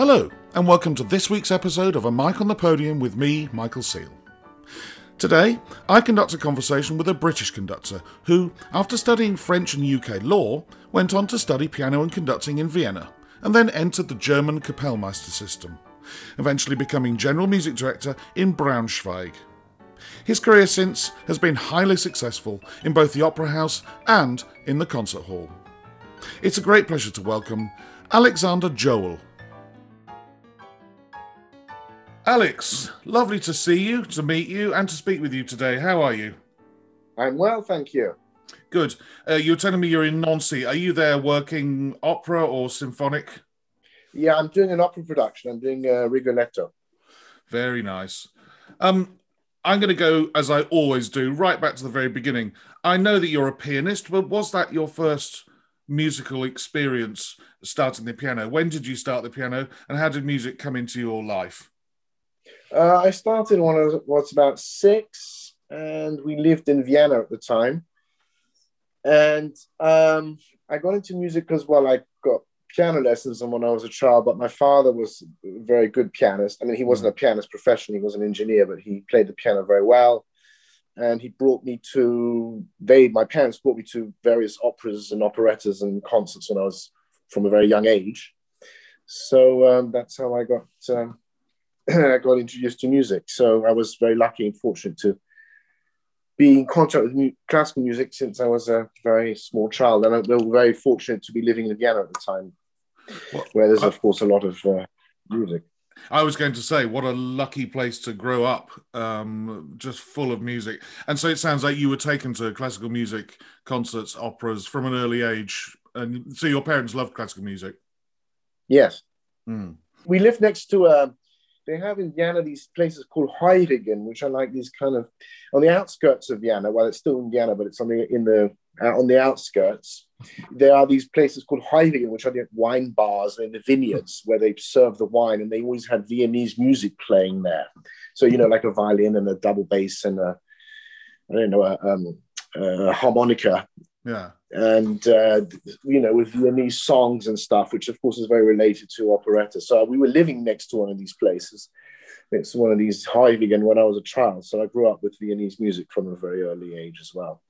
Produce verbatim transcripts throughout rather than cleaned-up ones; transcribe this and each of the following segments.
Hello, and welcome to this week's episode of A Mic on the Podium with me, Michael Seal. Today, I conduct a conversation with a British conductor who, after studying French and U K law, went on to study piano and conducting in Vienna, and then entered the German Kapellmeister system, eventually becoming general music director in Braunschweig. His career since has been highly successful in both the opera house and in the concert hall. It's a great pleasure to welcome Alexander Joel. Alex, lovely to see you, to meet you, and to speak with you today. How are you? I'm well, thank you. Good. Uh, you were telling me you're in Nancy. Are you there working opera or symphonic? Yeah, I'm doing an opera production. I'm doing uh, Rigoletto. Very nice. Um, I'm going to go, as I always do, right back to the very beginning. I know that you're a pianist, but was that your first musical experience, starting the piano? When did you start the piano, and how did music come into your life? Uh, I started when I was, was about six, and we lived in Vienna at the time. And um, I got into music because, well, I got piano lessons when I was a child, but my father was a very good pianist. I mean, he wasn't a pianist professionally, he was an engineer, but he played the piano very well. And he brought me to, they, my parents brought me to various operas and operettas and concerts when I was from a very young age. So um, that's how I got um, I got introduced to music. So I was very lucky and fortunate to be in contact with mu- classical music since I was a very small child. And I, we were very fortunate to be living in Vienna at the time, well, where there's, I, of course, a lot of uh, music. I was going to say, what a lucky place to grow up, um, just full of music. And so it sounds like you were taken to classical music, concerts, operas from an early age. And so your parents loved classical music? Yes. Mm. We lived next to a... They have in Vienna these places called Heurigen, which are like these kind of, on the outskirts of Vienna. Well, it's still in Vienna, but it's on the, in the, uh, on the outskirts. There are these places called Heurigen, which are the wine bars and the vineyards where they serve the wine. And they always had Viennese music playing there. So, you know, like a violin and a double bass and a, I don't know, a, um, a harmonica. Yeah. And, uh, you know, with Viennese songs and stuff, which, of course, is very related to operetta. So we were living next to one of these places. It's one of these Heurigen when I was a child. So I grew up with Viennese music from a very early age as well.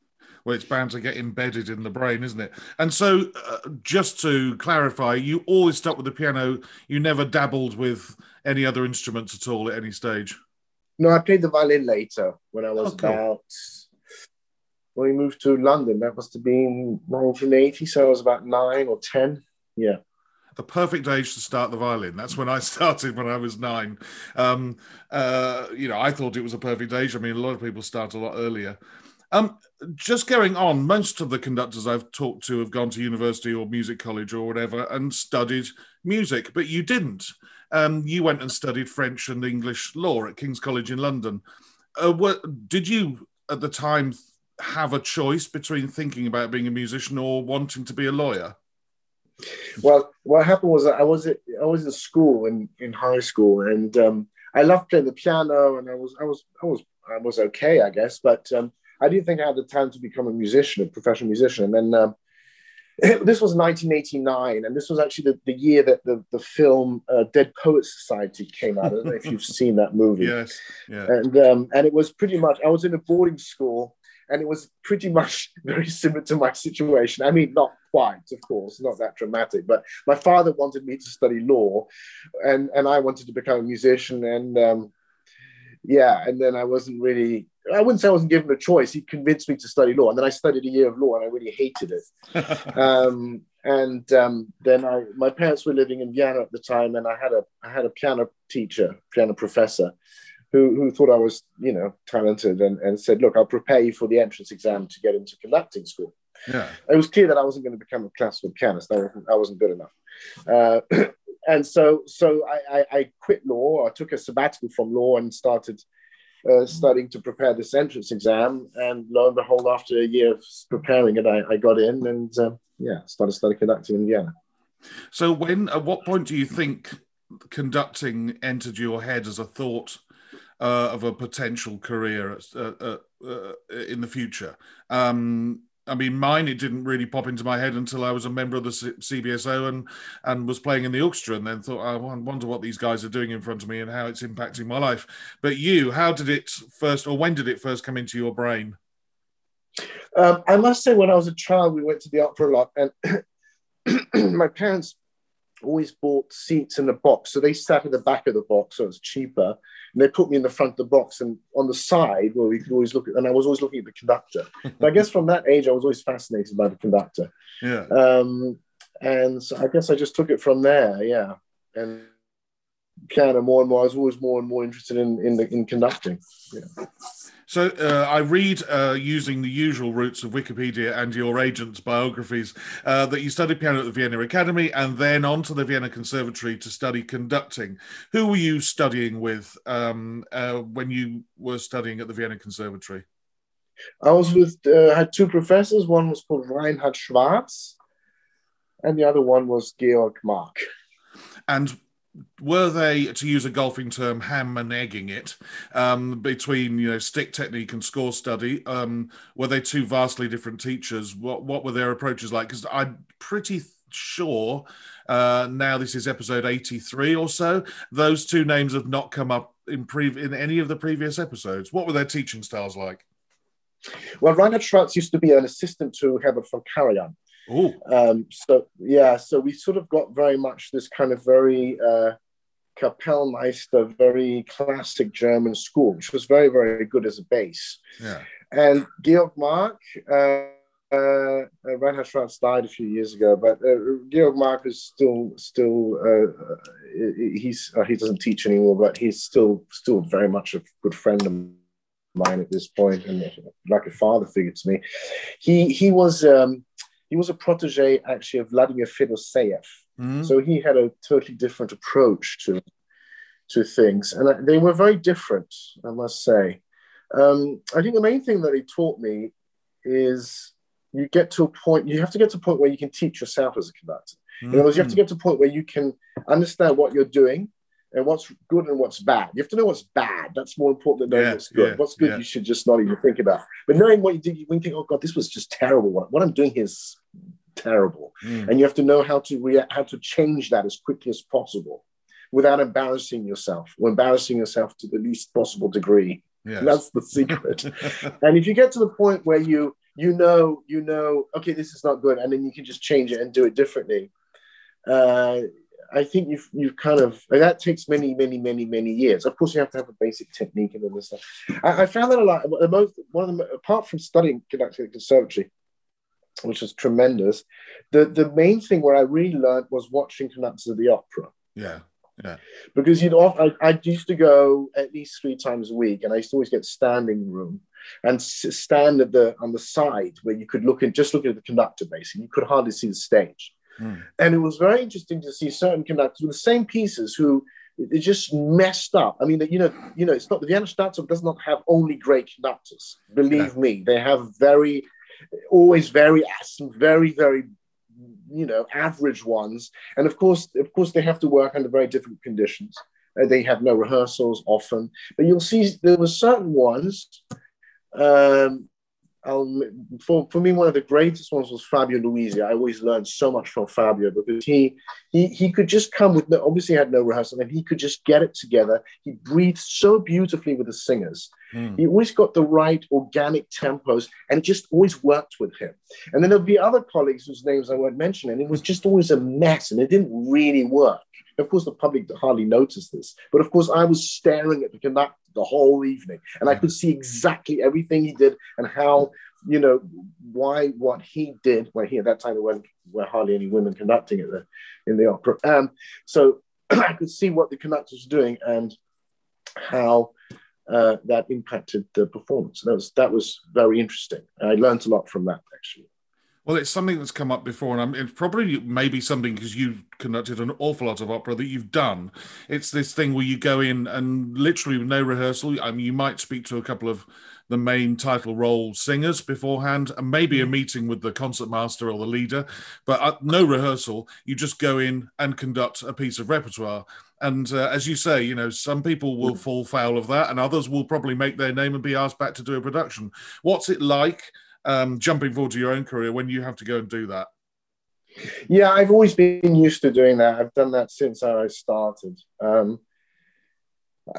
Well, it's bound to get embedded in the brain, isn't it? And so uh, just to clarify, you always stuck with the piano. You never dabbled with any other instruments at all at any stage? No, I played the violin later when I was oh, cool. about... When we moved to London, that must have been nineteen eighty, so I was about nine or ten. Yeah. The perfect age to start the violin. That's when I started, when I was nine. Um, uh, you know, I thought it was a perfect age. I mean, a lot of people start a lot earlier. Um, just going on, most of the conductors I've talked to have gone to university or music college or whatever and studied music, but you didn't. Um, you went and studied French and English law at King's College in London. Uh, what, did you, at the time... have a choice between thinking about being a musician or wanting to be a lawyer? Well, what happened was I was at, I was in school in, in high school, and um, I loved playing the piano, and I was I was I was I was okay, I guess, but um, I didn't think I had the time to become a musician, a professional musician. And then um, this was nineteen eighty-nine, and this was actually the, the year that the the film uh, Dead Poets Society came out. I don't know if you've seen that movie. Yes. Yeah. And um, and it was pretty much I was in a boarding school. And it was pretty much very similar to my situation. I mean, not quite, of course, not that dramatic. But my father wanted me to study law, and, and I wanted to become a musician. And um, yeah, and then I wasn't really, I wouldn't say I wasn't given a choice. He convinced me to study law. And then I studied a year of law, and I really hated it. um, and um, then I, my parents were living in Vienna at the time, and I had a, I had a piano teacher, piano professor, Who, who thought I was, you know, talented, and, and said, look, I'll prepare you for the entrance exam to get into conducting school. Yeah. It was clear that I wasn't going to become a classical pianist. I wasn't, I wasn't good enough. Uh, and so so I, I, I quit law. I took a sabbatical from law and started uh, studying to prepare this entrance exam. And lo and behold, after a year of preparing it, I, I got in and, um, yeah, started studying conducting in Vienna. So when, at what point do you think conducting entered your head as a thought Uh, of a potential career uh, uh, uh, in the future? Um, I mean, mine, it didn't really pop into my head until I was a member of the C B S O and, and was playing in the orchestra, and then thought, I wonder what these guys are doing in front of me and how it's impacting my life. But you, how did it first, or when did it first come into your brain? Um, I must say, when I was a child, we went to the opera a lot, and my parents always bought seats in the box. So they sat at the back of the box, so it was cheaper. And they put me in the front of the box and on the side where we could always look at, and I was always looking at the conductor. But I guess from that age, I was always fascinated by the conductor. Yeah. Um, and so I guess I just took it from there. Yeah. And kind of more and more, I was always more and more interested in, in, the, in conducting. Yeah. So uh, I read, uh, using the usual routes of Wikipedia and your agent's biographies, uh, that you studied piano at the Vienna Academy and then on to the Vienna Conservatory to study conducting. Who were you studying with um, uh, when you were studying at the Vienna Conservatory? I was with, uh, had two professors. One was called Reinhard Schwarz and the other one was Georg Mark. And were they, to use a golfing term, ham and egging it um, between, you know, stick technique and score study? Um, were they two vastly different teachers? What what were their approaches like? Because I'm pretty sure uh, now this is episode eighty-three or so, those two names have not come up in pre in any of the previous episodes. What were their teaching styles like? Well, Reinhard Schwarz used to be an assistant to Herbert von Karajan. Um, so, yeah, so we sort of got very much this kind of very uh, Kapellmeister, very classic German school, which was very, very good as a base. Yeah. And Georg Mark, uh, uh, Reinhard Schwarz died a few years ago, but uh, Georg Mark is still, still uh, he's uh, he doesn't teach anymore, but he's still, still very much a good friend of mine at this point, and like a father figure to me. He, he was... Um, He was a protege, actually, of Vladimir Fedoseyev. Mm-hmm. So he had a totally different approach to, to things. And they were very different, I must say. Um, I think the main thing that he taught me is you get to a point, you have to get to a point where you can teach yourself as a conductor. Mm-hmm. In other words, you have to get to a point where you can understand what you're doing and what's good and what's bad. You have to know what's bad. That's more important than knowing yeah, what's good. Yeah, what's good, yeah. You should just not even think about. But knowing what you did, you think, oh, God, this was just terrible. What, what I'm doing here is terrible. Mm. And you have to know how to react, how to change that as quickly as possible without embarrassing yourself or embarrassing yourself to the least possible degree. Yes. That's the secret. And if you get to the point where you, you know, you know, okay, this is not good, and then you can just change it and do it differently, uh, I think you've, you've kind of, that takes many, many, many, many years. Of course, you have to have a basic technique and all this stuff. I, I found that a lot, the most, one of the, apart from studying conducting at the conservatory, which was tremendous, the, the main thing where I really learned was watching conductors of the opera. Yeah, yeah. Because you'd often, I, I used to go at least three times a week, and I used to always get standing room and stand at the on the side where you could look and just look at the conductor, basically. You could hardly see the stage. Mm. And it was very interesting to see certain conductors with the same pieces who they just messed up. I mean, you know, you know, it's not the Vienna Staatsoper does not have only great conductors. Believe yeah. me, they have very, always very, very, very, you know, average ones. And of course, of course, they have to work under very different conditions. Uh, they have no rehearsals often. But you'll see there were certain ones. Um, I'll, for, for me, one of the greatest ones was Fabio Luisi. I always learned so much from Fabio because he he he could just come with no, obviously had no rehearsal, and he could just get it together. He breathed so beautifully with the singers. Mm. He always got the right organic tempos, and it just always worked with him. And then there'll be other colleagues whose names I won't mention, and it was just always a mess, and it didn't really work. Of course, the public hardly noticed this, but of course, I was staring at the conductor the whole evening, and I could see exactly everything he did and how, you know, why what he did. Well, here at that time there weren't were hardly any women conducting at the in the opera, um, so I could see what the conductors were doing and how uh, that impacted the performance. And that was that was very interesting. I learned a lot from that, actually. Well, it's something that's come up before, and I'm, it's probably maybe something because you've conducted an awful lot of opera that you've done. It's this thing where you go in and literally with no rehearsal. I mean, you might speak to a couple of the main title role singers beforehand, and maybe a meeting with the concertmaster or the leader, but uh, no rehearsal. You just go in and conduct a piece of repertoire. And uh, as you say, you know, some people will fall foul of that, and others will probably make their name and be asked back to do a production. What's it like? um, jumping forward to your own career when you have to go and do that? Yeah, I've always been used to doing that. I've done that since I started. Um,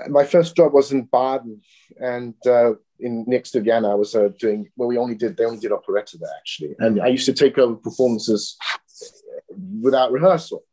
my first job was in Baden, and uh, in next to Vienna, I was uh, doing. Well, we only did they only did operetta there actually, and I used to take over performances without rehearsal.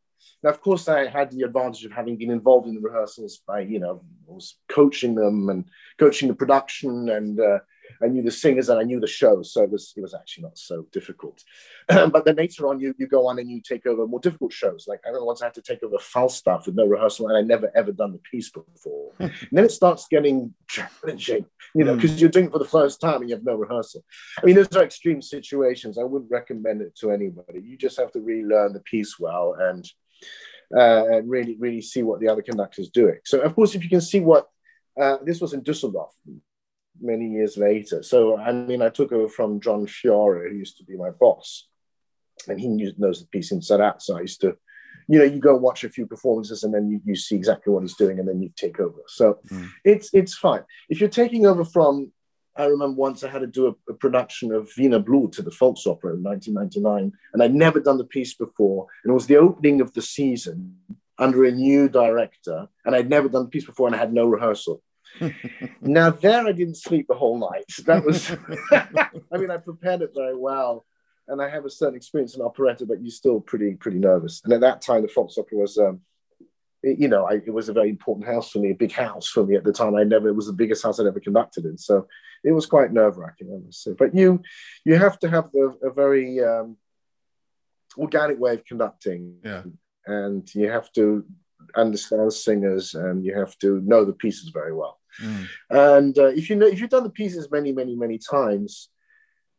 Now, of course, I had the advantage of having been involved in the rehearsals by, you know, I was coaching them and coaching the production, and uh, I knew the singers and I knew the show, so it was it was actually not so difficult. But then later on, you you go on and you take over more difficult shows. Like, I don't know, once I had to take over Falstaff with no rehearsal, and I never ever done the piece before. And then it starts getting challenging, you know, because mm. you're doing it for the first time and you have no rehearsal. I mean, those are extreme situations. I wouldn't recommend it to anybody. You just have to relearn the piece well and. Uh, and really, really see what the other conductor is doing. So, of course, if you can see what uh, this was in Düsseldorf many years later. So, I mean, I took over from John Fiore, who used to be my boss, and he knew, knows the piece inside out. So I used to, you know, you go watch a few performances, and then you, you see exactly what he's doing, and then you take over. So mm. it's it's fine if you're taking over from. I remember once I had to do a, a production of Wiener Blut to the Volksoper in nineteen ninety-nine, and I'd never done the piece before. And it was the opening of the season under a new director, and I'd never done the piece before, and I had no rehearsal. Now there, I didn't sleep the whole night. That was, I mean, I prepared it very well, and I have a certain experience in operetta, but you're still pretty, pretty nervous. And at that time, the Volksoper was, um, it, you know, I, it was a very important house for me, a big house for me at the time. I never, it was the biggest house I'd ever conducted in. So, it was quite nerve-wracking, honestly. But you you have to have a, a very um, organic way of conducting. Yeah. And you have to understand singers, and you have to know the pieces very well. Mm. And uh, if, you know, if you've done the pieces many, many, many times,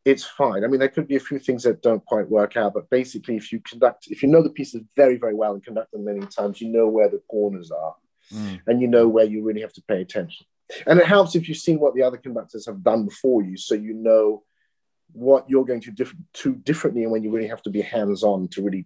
it's fine. I mean, there could be a few things that don't quite work out, but basically if you conduct, if you know the pieces very, very well and conduct them many times, you know where the corners are, mm. and you know where you really have to pay attention. And it helps if you've seen what the other conductors have done before you, so you know what you're going to diff do differently, and when you really have to be hands-on to really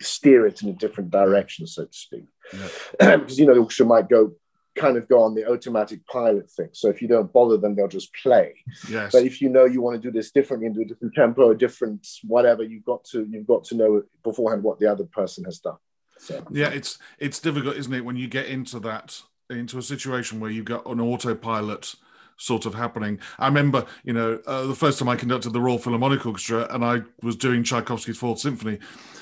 steer it in a different direction, so to speak. Yeah. Because, you know, the orchestra might go kind of go on the automatic pilot thing. So if you don't bother them, they'll just play. Yes. But if you know you want to do this differently and do a different tempo, a different whatever, you've got to you've got to know beforehand what the other person has done. So. Yeah, it's it's difficult, isn't it, when you get into that. into a situation where you've got an autopilot sort of happening. I remember, you know, uh, the first time I conducted the Royal Philharmonic Orchestra, and I was doing Tchaikovsky's Fourth Symphony,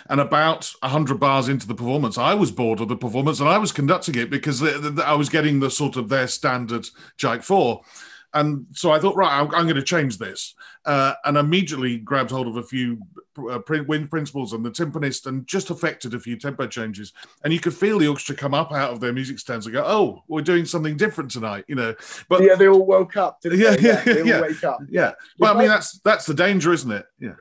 and about a hundred bars into the performance, I was bored of the performance, and I was conducting it because the, the, the, I was getting the sort of their standard Tchaik four. And so I thought, right, I'm, I'm going to change this. Uh, and immediately grabbed hold of a few uh, wind principles and the timpanist, and just affected a few tempo changes. And you could feel the orchestra come up out of their music stands and go, oh, we're doing something different tonight, you know. But yeah, they all woke up, didn't yeah, they? Yeah, yeah, they yeah. all wake up. Yeah. Well, I, I mean, that's that's the danger, isn't it? Yeah.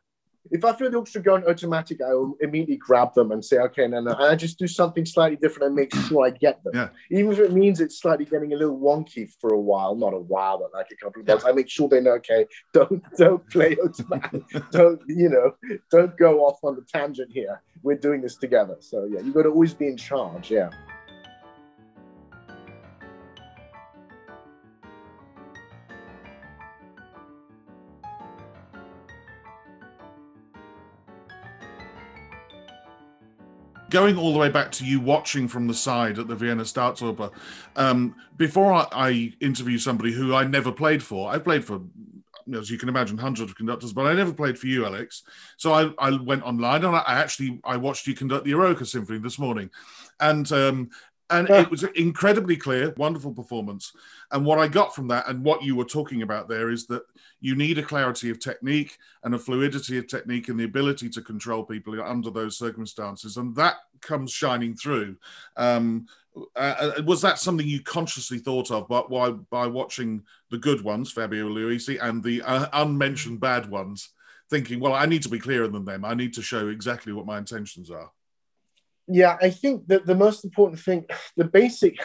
If I feel the orchestra going automatic, I will immediately grab them and say, okay, no, no. And I just do something slightly different and make sure I get them. Yeah. Even if it means it's slightly getting a little wonky for a while, not a while, but like a couple of months, I make sure they know, okay, don't don't play automatic. Don't, you know, don't go off on the tangent here. We're doing this together. So yeah, you've got to always be in charge, yeah. Going all the way back to you watching from the side at the Vienna Staatsoper, um, before I, I interview somebody who I never played for, I played for, as you can imagine, hundreds of conductors, but I never played for you, Alex. So I, I went online, and I actually I watched you conduct the Eroica Symphony this morning, and um, and yeah. It was incredibly clear, wonderful performance. And what I got from that, and what you were talking about there, is that you need a clarity of technique and a fluidity of technique and the ability to control people under those circumstances. And that comes shining through. Um, uh, was that something you consciously thought of but why, by watching the good ones, Fabio Luisi, and the uh, unmentioned bad ones, thinking, well, I need to be clearer than them. I need to show exactly what my intentions are. Yeah, I think that the most important thing, the basic...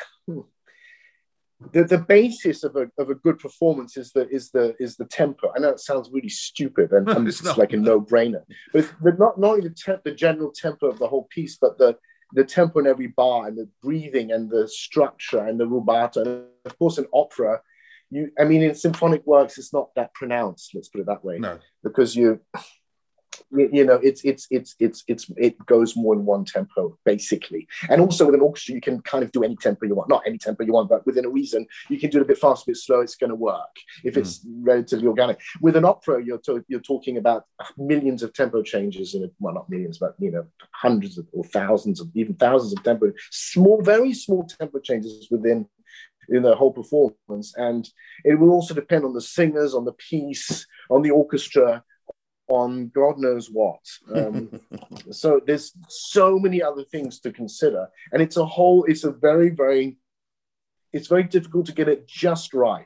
The, the basis of a, of a good performance is the is the is the tempo. I know it sounds really stupid and, and it's, it's like a no-brainer, but it's, but not not only the temp, the general tempo of the whole piece, but the the tempo in every bar and the breathing and the structure and the rubato. And of course, in opera, you, I mean, in symphonic works, it's not that pronounced. Let's put it that way. No, because you, you, you know, it's it's it's it's it's it goes more in one tempo basically. And also with an orchestra, you can kind of do any tempo you want. Not any tempo you want, but within a reason, you can do it a bit fast, a bit slow. It's going to work if it's mm. relatively organic. With an opera, you're to, you're talking about millions of tempo changes in a, well, not millions, but you know, hundreds of, or thousands of, even thousands of tempo, small, very small tempo changes within. In the whole performance, and it will also depend on the singers, on the piece, on the orchestra, on God knows what. Um, so there's so many other things to consider, and it's a whole. It's a very, very. It's very difficult to get it just right.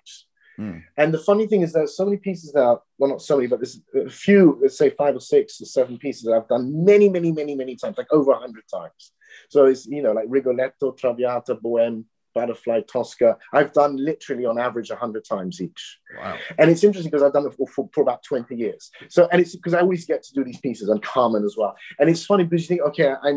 Mm. And the funny thing is, there's so many pieces now. Well, not so many, but there's a few. Let's say five or six or seven pieces that I've done many, many, many, many times, like over a hundred times. So it's you know like Rigoletto, Traviata, Bohème. Butterfly, Tosca. I've done literally on average a hundred times each. Wow. And it's interesting because I've done it for, for, for about twenty years. So, and it's because I always get to do these pieces on Carmen as well. And it's funny because you think, okay, I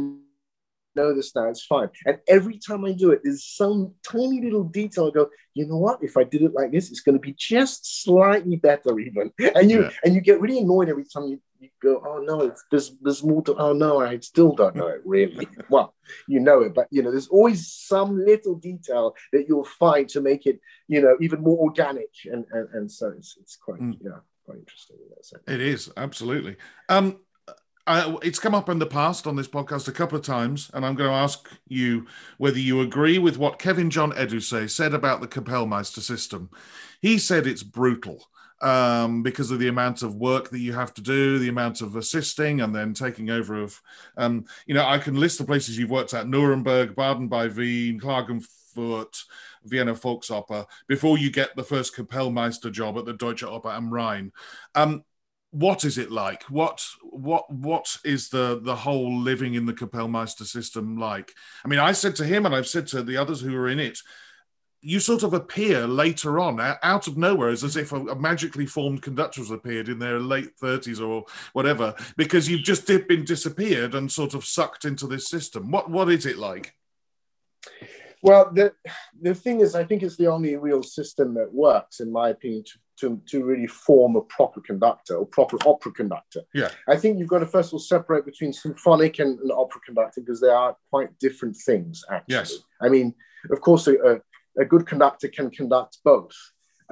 know this now, it's fine. And every time I do it, there's some tiny little detail. I go, you know what? If I did it like this, it's going to be just slightly better even. And you yeah. and you get really annoyed every time you, you go, oh no, it's, there's, there's more to, oh no, I still don't know it really. Well, you know it, but you know, there's always some little detail that you'll find to make it, you know, even more organic. And and, and so it's, it's quite, mm. yeah, quite interesting in that sense. It is, absolutely. Um, I, it's come up in the past on this podcast a couple of times, and I'm going to ask you whether you agree with what Kevin John Edusay said about the Kapellmeister system. He said it's brutal um, because of the amount of work that you have to do, the amount of assisting, and then taking over of, um, you know, I can list the places you've worked at, Nuremberg, Baden by Wien, Klagenfurt, Vienna Volksoper, before you get the first Kapellmeister job at the Deutsche Oper am Rhein. Um, What is it like? What what what is the the whole living in the Kapellmeister system like? I mean, I said to him, and I've said to the others who are in it, you sort of appear later on out of nowhere, as if a, a magically formed conductor has appeared in their late thirties or whatever, because you've just been disappeared and sort of sucked into this system. What what is it like? Well, the the thing is, I think it's the only real system that works, in my opinion, to To, to really form a proper conductor or proper opera conductor. Yeah, I think you've got to first of all separate between symphonic and, and opera conductor, because they are quite different things, actually. Yes. I mean, of course, a, a good conductor can conduct both,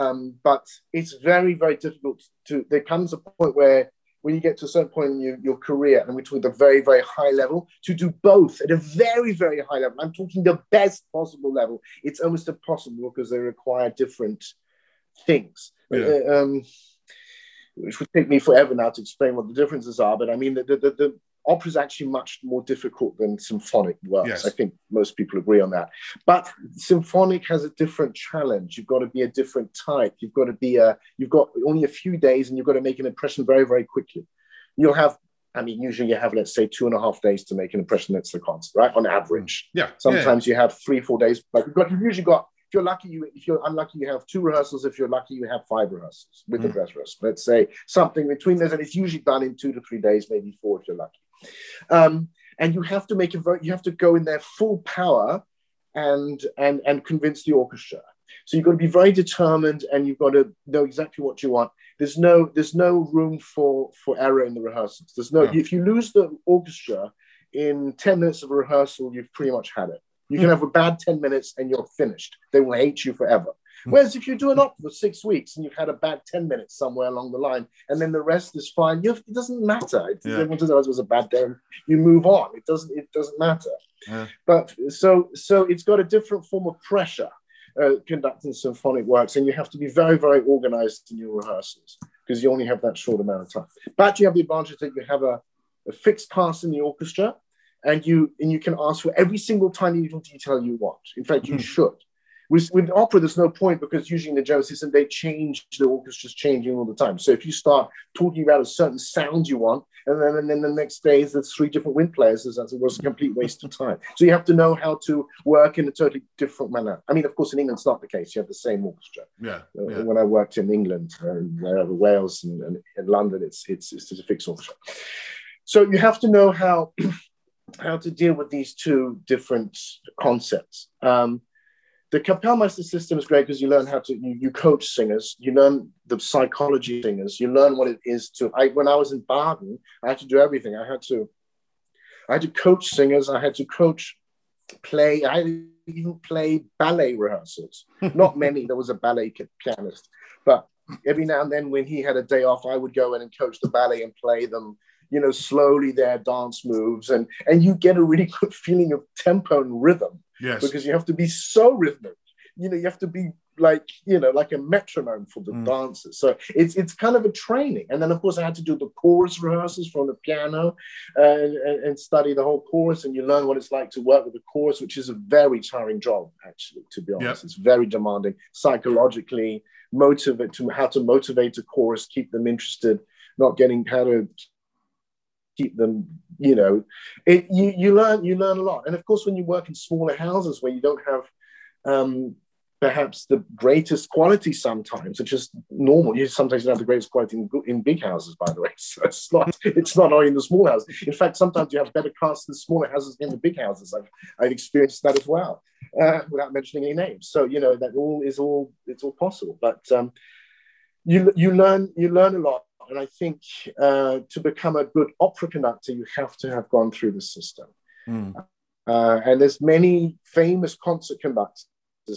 um, but it's very, very difficult to... There comes a point where when you get to a certain point in your, your career, and we're talking at a very, very high level, to do both at a very, very high level. I'm talking the best possible level. It's almost impossible because they require different things. Yeah. Uh, um, which would take me forever now to explain what the differences are, but I mean the, the, the, the opera is actually much more difficult than symphonic works. Yes. I think most people agree on that, but symphonic has a different challenge. You've got to be a different type. You've got to be a you've got only a few days, and you've got to make an impression very, very quickly. You'll have I mean, usually you have, let's say, two and a half days to make an impression. That's the concert, right? On average. Yeah. Sometimes yeah. you have three, four days, but you've got, you've usually got If you're lucky, you, if you're unlucky, you have two rehearsals. If you're lucky, you have five rehearsals with mm. the dress rehearsal. Let's say something between those, and it's usually done in two to three days, maybe four if you're lucky. Um, and you have to make a you have to go in there full power, and and and convince the orchestra. So you've got to be very determined, and you've got to know exactly what you want. There's no there's no room for for error in the rehearsals. There's no yeah. if you lose the orchestra in ten minutes of a rehearsal, you've pretty much had it. You can have a bad ten minutes and you're finished. They will hate you forever. Whereas if you do an opera for six weeks and you've had a bad ten minutes somewhere along the line, and then the rest is fine, you have, it doesn't matter. It, yeah. Everyone doesn't realize it was a bad day. You move on. It doesn't. It doesn't matter. Yeah. But so so it's got a different form of pressure uh, conducting symphonic works, and you have to be very very organized in your rehearsals because you only have that short amount of time. But you have the advantage that you have a, a fixed cast in the orchestra. And you and you can ask for every single tiny little detail you want. In fact, you mm-hmm. should. With, with opera, there's no point because usually in the German system, they change, the orchestra's changing all the time. So if you start talking about a certain sound you want, and then, and then the next day there's three different wind players, it was a complete waste of time. So you have to know how to work in a totally different manner. I mean, of course, in England, it's not the case. You have the same orchestra. Yeah. Uh, yeah. When I worked in England, and uh, Wales and, and, and London, it's, it's, it's just a fixed orchestra. So you have to know how... how to deal with these two different concepts. Um, The Kapellmeister system is great because you learn how to, you, you coach singers, you learn the psychology of singers, you learn what it is to, I, when I was in Baden, I had to do everything. I had to, I had to coach singers, I had to coach play, I even played ballet rehearsals. Not many, there was a ballet pianist, but every now and then when he had a day off, I would go in and coach the ballet and play them, you know, slowly their dance moves, and, and you get a really good feeling of tempo and rhythm. Yes. Because you have to be so rhythmic, you know, you have to be like, you know, like a metronome for the mm. dancers. So it's it's kind of a training. And then, of course, I had to do the chorus rehearsals from the piano uh, and, and study the whole chorus. And you learn what it's like to work with the chorus, which is a very tiring job, actually, to be honest. Yep. It's very demanding psychologically, motivate to how to motivate a chorus, keep them interested, not getting how to keep them, you know, it, you, you learn, you learn a lot. And of course, when you work in smaller houses where you don't have um, perhaps the greatest quality sometimes, it's just normal. You sometimes don't have the greatest quality in, in big houses, by the way. So it's not, it's not only in the small houses. In fact, sometimes you have better casts in smaller houses than the big houses. I've, I've experienced that as well, uh, without mentioning any names. So, you know, that all is all, it's all possible, but um, you, you learn, you learn a lot. And I think uh, to become a good opera conductor, you have to have gone through the system. Mm. Uh, and there's many famous concert conductors,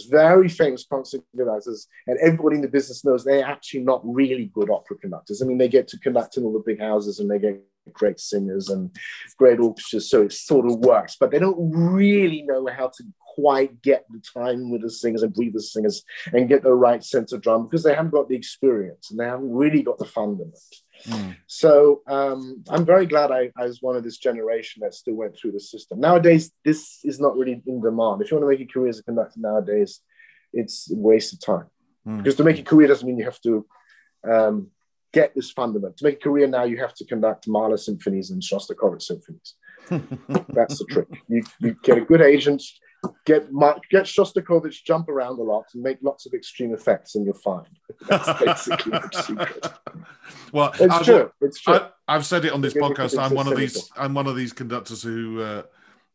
very famous concert conductors, and everybody in the business knows they're actually not really good opera conductors. I mean, they get to conduct in all the big houses and they get great singers and great orchestras, so it sort of works. But they don't really know how to quite get the time with the singers and breathe the singers and get the right sense of drama, because they haven't got the experience and they haven't really got the fundament. Mm. So um, I'm very glad I, I was one of this generation that still went through the system. Nowadays, this is not really in demand. If you want to make a career as a conductor nowadays, it's a waste of time. Mm. Because to make a career doesn't mean you have to um, get this fundament. To make a career now, you have to conduct Mahler symphonies and Shostakovich symphonies. That's the trick. You, you get a good agent, Get get Shostakovich, jump around a lot and make lots of extreme effects, and you're fine. That's basically the secret. Well, it's I've, true. It's true. I, I've said it on this podcast. I'm one of these. I'm one of these conductors who, uh,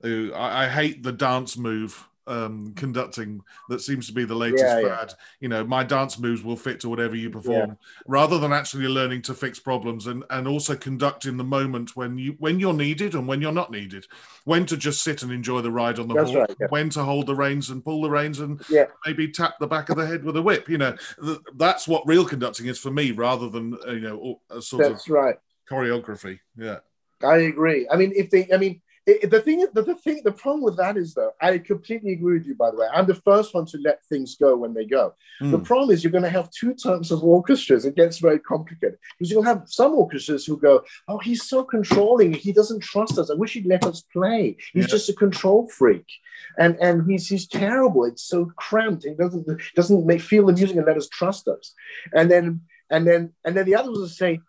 who I, I hate the dance move um, conducting. That seems to be the latest fad. Yeah, yeah. You know, my dance moves will fit to whatever you perform, yeah. rather than actually learning to fix problems and and also conduct in the moment when you when you're needed and when you're not needed. When to just sit and enjoy the ride on the horse, right, yeah. when to hold the reins and pull the reins and yeah. maybe tap the back of the head with a whip. You know, th that's what real conducting is for me, rather than uh, you know a sort that's of right. choreography. Yeah, I agree. I mean, if they, I mean, it, the thing, the, the thing, the problem with that is though, I completely agree with you. By the way, I'm the first one to let things go when they go. Mm. The problem is you're going to have two types of orchestras. It gets very complicated because you'll have some orchestras who go, "Oh, he's so controlling. He doesn't trust us. I wish he'd let us play. He's yeah. just a control freak, and and he's he's terrible. It's so cramped. He doesn't doesn't make, feel the music and let us trust us." And then and then and then the others will say,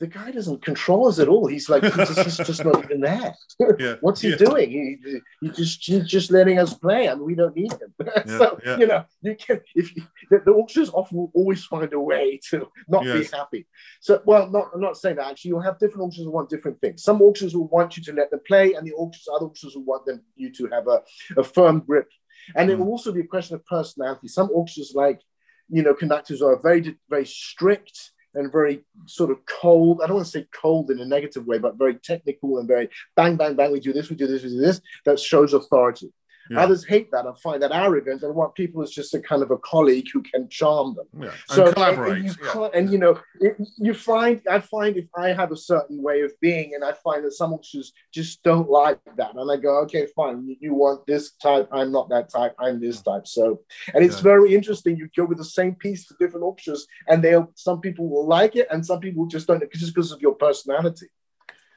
the guy doesn't control us at all. He's like, he's just, he's just not even there. Yeah. What's he yeah. doing? He, he just, he's just letting us play, and we don't need him. Yeah. So, yeah. you know, you can, if you, the, the orchestras often will always find a way to not yes. be happy. So, well, not, I'm not saying that actually. You'll have different orchestras who want different things. Some orchestras will want you to let them play, and the orchestras, other orchestras will want them, you to have a, a firm grip. And mm. it will also be a question of personality. Some orchestras, like, you know, conductors are very, very strict and very sort of cold. I don't want to say cold in a negative way, but very technical and very bang, bang, bang, we do this, we do this, we do this. That shows authority. Yeah. Others hate that and find that arrogant and want people as just a kind of a colleague who can charm them. Yeah. So, and collaborate. And, and, you, yeah. and you know, it, you find, I find if I have a certain way of being, and I find that some officers just don't like that. And I go, okay, fine, you, you want this type, I'm not that type, I'm this type. So, and it's yeah. very interesting. You go with the same piece to different officers, and they'll, some people will like it and some people just don't, just because of your personality.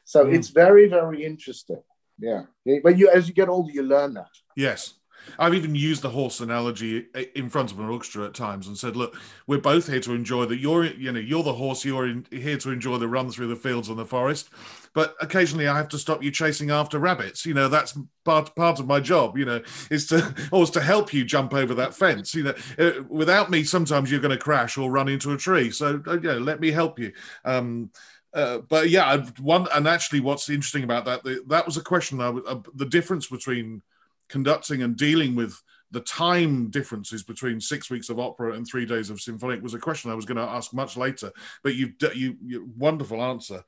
So mm. it's very, very interesting. Yeah, but you, as you get older, you learn that. Yes. I've even used the horse analogy in front of an orchestra at times and said, look, we're both here to enjoy that. You're, you know, you're the horse, you're in, here to enjoy the run through the fields and the forest. But occasionally I have to stop you chasing after rabbits. You know, that's part, part of my job, you know, is to, or is to help you jump over that fence. You know, without me, sometimes you're going to crash or run into a tree. So, you know, let me help you. Um, Uh, but yeah, one, and actually what's interesting about that, the, that was a question, I, uh, the difference between conducting and dealing with the time differences between six weeks of opera and three days of symphonic was a question I was going to ask much later, but you've you, you wonderful answer.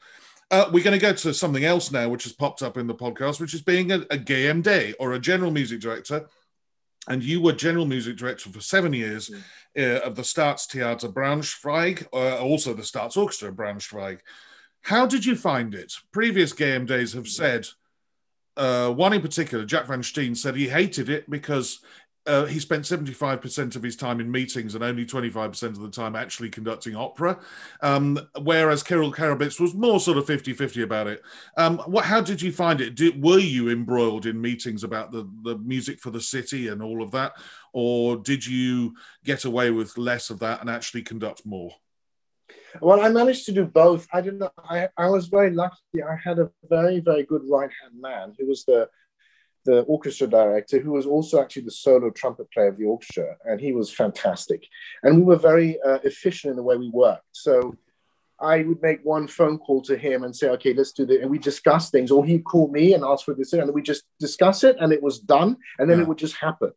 Uh, we're going to go to something else now, which has popped up in the podcast, which is being a, a G M D or a general music director. And you were general music director for seven years mm. uh, of the Staatstheater Braunschweig, uh, also the Staatsorchester Braunschweig. How did you find it? Previous G M Ds have said, uh, one in particular, Jack Van Steen, said he hated it because uh, he spent seventy-five percent of his time in meetings and only twenty-five percent of the time actually conducting opera, um, whereas Kirill Karabits was more sort of fifty fifty about it. Um, what? How did you find it? Did, were you embroiled in meetings about the, the music for the city and all of that, or did you get away with less of that and actually conduct more? Well, I managed to do both. I didn't. I, I was very lucky. I had a very, very good right-hand man who was the the orchestra director, who was also actually the solo trumpet player of the orchestra, and he was fantastic. And we were very uh, efficient in the way we worked. So I would make one phone call to him and say, "Okay, let's do this," and we discuss things. Or he'd call me and ask for this, and we just discuss it, and it was done, and then yeah. it would just happen.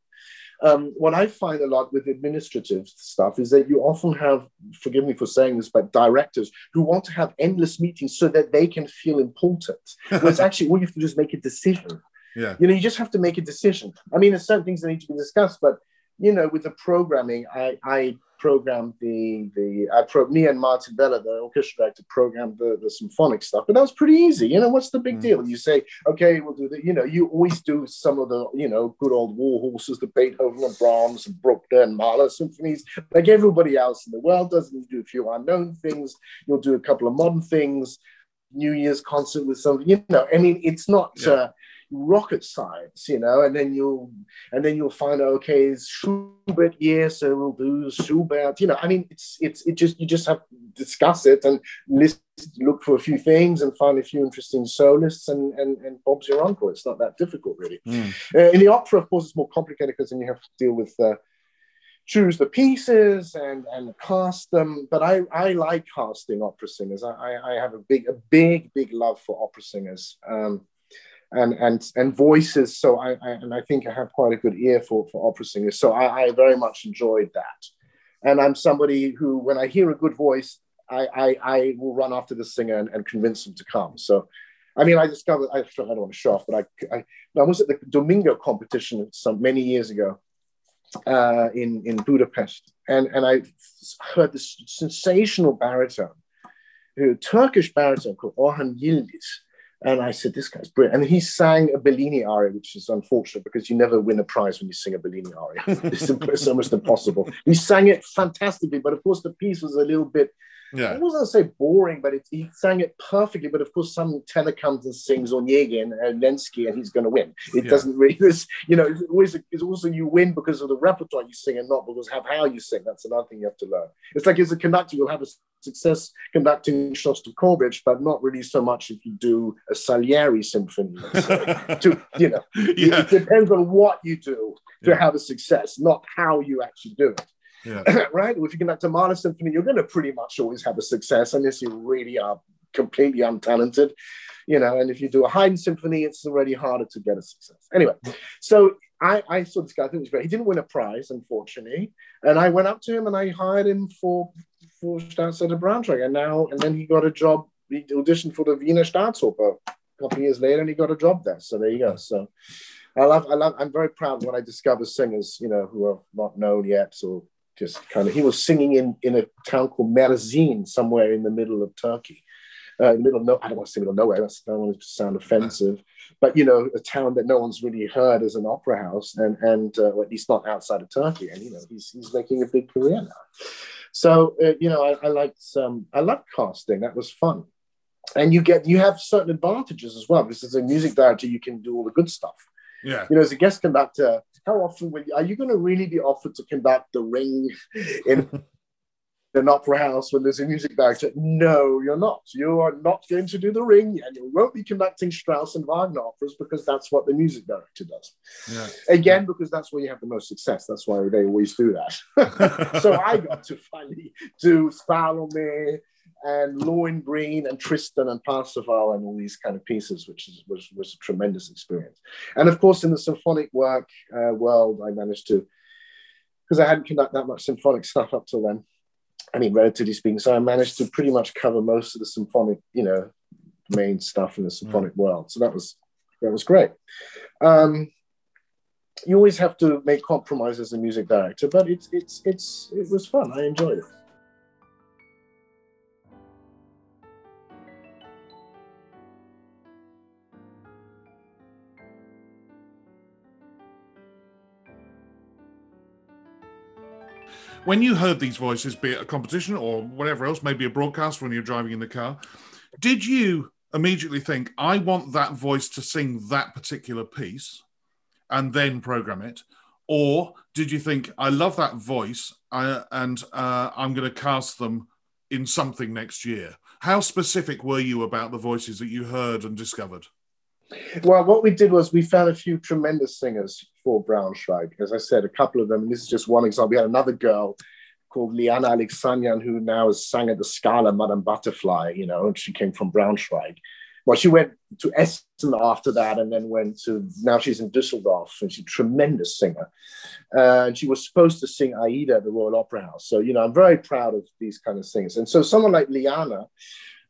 Um, what I find a lot with administrative stuff is that you often have, forgive me for saying this, but directors who want to have endless meetings so that they can feel important. Whereas actually, all you have to do is make a decision. Yeah. You know, you just have to make a decision. I mean, there's certain things that need to be discussed, but, you know, with the programming, I, I programmed the, the I pro me and Martin Bella, the orchestra director, programmed the, the symphonic stuff, but that was pretty easy. You know, what's the big mm. deal? You say, okay, we'll do the, you know, you always do some of the, you know, good old war horses, the Beethoven and Brahms and Bruckner and Mahler symphonies, like everybody else in the world does. You do a few unknown things. You'll do a couple of modern things, New Year's concert with some, you know, I mean, it's not, yeah. uh, rocket science, you know, and then you'll and then you'll find out, okay, it's Schubert year, so we'll do Schubert, you know. I mean, it's it's it just you just have to discuss it and list, look for a few things and find a few interesting soloists, and and, and Bob's your uncle. It's not that difficult, really. Mm. Uh, in the opera, of course, it's more complicated because then you have to deal with uh, choose the pieces and and cast them. But I I like casting opera singers. I I, I have a big a big big love for opera singers. Um, And and and voices. So I, I and I think I have quite a good ear for, for opera singers. So I, I very much enjoyed that. And I'm somebody who, when I hear a good voice, I I, I will run after the singer and, and convince them to come. So, I mean, I discovered I, I don't want to show off, but I I, I was at the Domingo competition some many years ago uh, in in Budapest, and and I heard this sensational baritone, who Turkish baritone called Orhan Yildiz. And I said, this guy's brilliant. And he sang a Bellini aria, which is unfortunate because you never win a prize when you sing a Bellini aria. It's almost impossible. He sang it fantastically, but of course the piece was a little bit, yeah. I wasn't going to say boring, but it, he sang it perfectly. But of course some tenor comes and sings Onegin and Lenski and he's going to win. It yeah. doesn't really, this, you know, it's, always, it's also you win because of the repertoire you sing and not because of how you sing. That's another thing you have to learn. It's like as a conductor, you'll have a success conducting Shostakovich, but not really so much if you do a Salieri symphony. So to, you know, yeah. it, it depends on what you do to yeah. have a success, not how you actually do it. Yeah. Right? If you conduct a Mahler symphony, you're going to pretty much always have a success unless you really are completely untalented, you know. And if you do a Haydn symphony, it's already harder to get a success. Anyway, so I, I saw this guy. I think it was great. He didn't win a prize, unfortunately. And I went up to him and I hired him for for Staatstheater Braunschweig. And now and then he got a job. He auditioned for the Wiener Staatsoper a couple of years later, and he got a job there. So there you go. So I love, I love. I'm very proud when I discover singers, you know, who are not known yet. So just kind of, he was singing in in a town called Mersin, somewhere in the middle of Turkey. Uh, middle no, I don't want to say middle nowhere. That's, I don't want it to sound offensive, but you know, a town that no one's really heard as an opera house, and and uh, or at least not outside of Turkey. And you know, he's he's making a big career now. So uh, you know, I, I liked um, I loved casting. That was fun, and you get you have certain advantages as well. Because as a music director, you can do all the good stuff. Yeah, you know, as a guest conductor, how often will you, are you going to really be offered to conduct The Ring in an opera house when there's a music director? No, you're not. You are not going to do The Ring, and you won't be conducting Strauss and Wagner operas because that's what the music director does. Yeah. Again, because that's where you have the most success. That's why they always do that. So I got to finally do Salome and Lohengrin and Tristan and Parsifal and all these kind of pieces, which is, was, was a tremendous experience. And of course, in the symphonic work uh, world, I managed to, because I hadn't conducted that much symphonic stuff up till then, I mean, relatively speaking, so I managed to pretty much cover most of the symphonic, you know, main stuff in the symphonic mm-hmm. world. So that was, that was great. Um, you always have to make compromises as a music director, but it's, it's, it's, it was fun. I enjoyed it. When you heard these voices, be it a competition or whatever else, maybe a broadcast when you're driving in the car, did you immediately think, I want that voice to sing that particular piece and then program it? Or did you think, I love that voice uh, and uh, I'm going to cast them in something next year? How specific were you about the voices that you heard and discovered? Well, what we did was we found a few tremendous singers for Braunschweig. As I said, a couple of them, and this is just one example. We had another girl called Liana Alexanian, who now is sang at the Scala, Madame Butterfly, you know, and she came from Braunschweig. Well, she went to Essen after that and then went to, now she's in Düsseldorf, and she's a tremendous singer. Uh, and she was supposed to sing Aida at the Royal Opera House. So, you know, I'm very proud of these kind of singers. And so someone like Liana,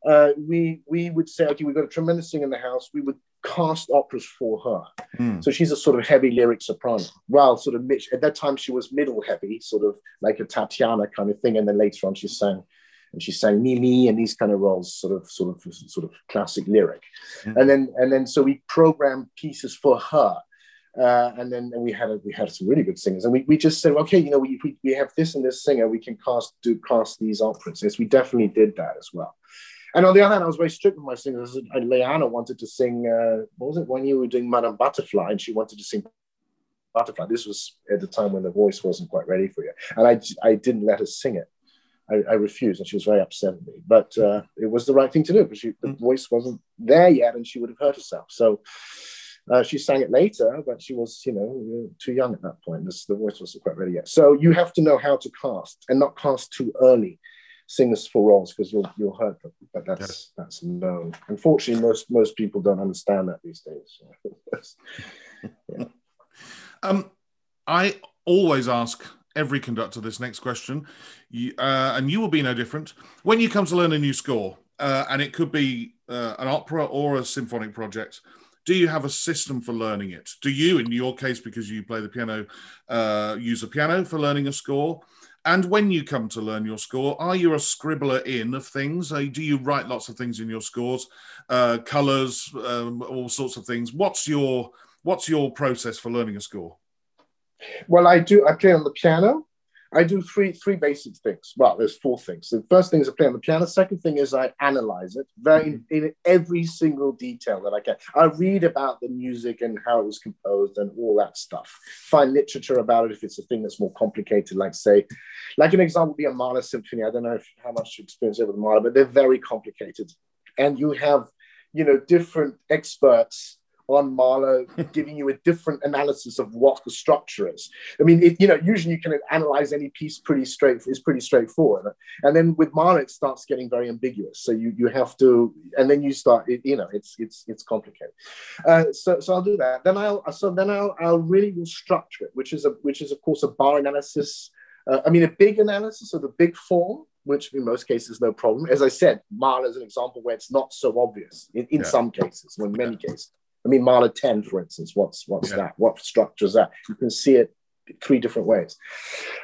uh, we, we would say, okay, we've got a tremendous singer in the house. We would cast operas for her. Mm. So she's a sort of heavy lyric soprano. Well, sort of, at that time she was middle heavy, sort of like a Tatiana kind of thing. And then later on she sang, and she sang Mimi and these kind of roles, sort of, sort of, sort of classic lyric. Mm. And then, and then, so we programmed pieces for her. Uh, and then and we had a, we had some really good singers. And we, we just said, okay, you know, we, we, we have this and this singer, we can cast, do cast these operas. Yes, we definitely did that as well. And on the other hand, I was very strict with my singers. Liana wanted to sing, uh, what was it, when you were doing Madame Butterfly, and she wanted to sing Butterfly. This was at the time when the voice wasn't quite ready for you. And I, I didn't let her sing it. I, I refused, and she was very upset at me. But uh, it was the right thing to do, because the voice wasn't there yet, and she would have hurt herself. So uh, she sang it later, but she was, you know, too young at that point. This, the voice wasn't quite ready yet. So you have to know how to cast, and not cast too early. Singers for roles, because you'll you'll hurt them, but that's yes. that's known. Unfortunately, most most people don't understand that these days. Yeah. um, I always ask every conductor this next question, you, uh, and you will be no different when you come to learn a new score, uh, and it could be uh, an opera or a symphonic project. Do you have a system for learning it? Do you, in your case, because you play the piano, uh, use a piano for learning a score? And when you come to learn your score, are you a scribbler in of things? Do you write lots of things in your scores, uh, colours, um, all sorts of things? What's your what's your process for learning a score? Well, I do. I play on the piano. I do three three basic things. Well, there's four things. The first thing is I play on the piano. Second thing is I analyze it very in, in every single detail that I can. I read about the music and how it was composed and all that stuff. Find literature about it if it's a thing that's more complicated. Like say, like an example would be a Mahler symphony. I don't know if, how much you experience it with Mahler, but they're very complicated, and you have, you know, different experts on Mahler, giving you a different analysis of what the structure is. I mean, it, you know, usually you can analyze any piece pretty straight, it's pretty straightforward. And then with Mahler, it starts getting very ambiguous. So you, you have to, and then you start, it, you know, it's it's it's complicated. Uh, so so I'll do that. Then I'll so then I'll I'll really will structure it, which is a which is of course a bar analysis. Uh, I mean, a big analysis of the big form, which in most cases is no problem. As I said, Mahler is an example where it's not so obvious in, in yeah. some cases, or in many yeah. cases. I mean, Mahler ten, for instance, what's what's yeah. that? What structure is that? You can see it three different ways.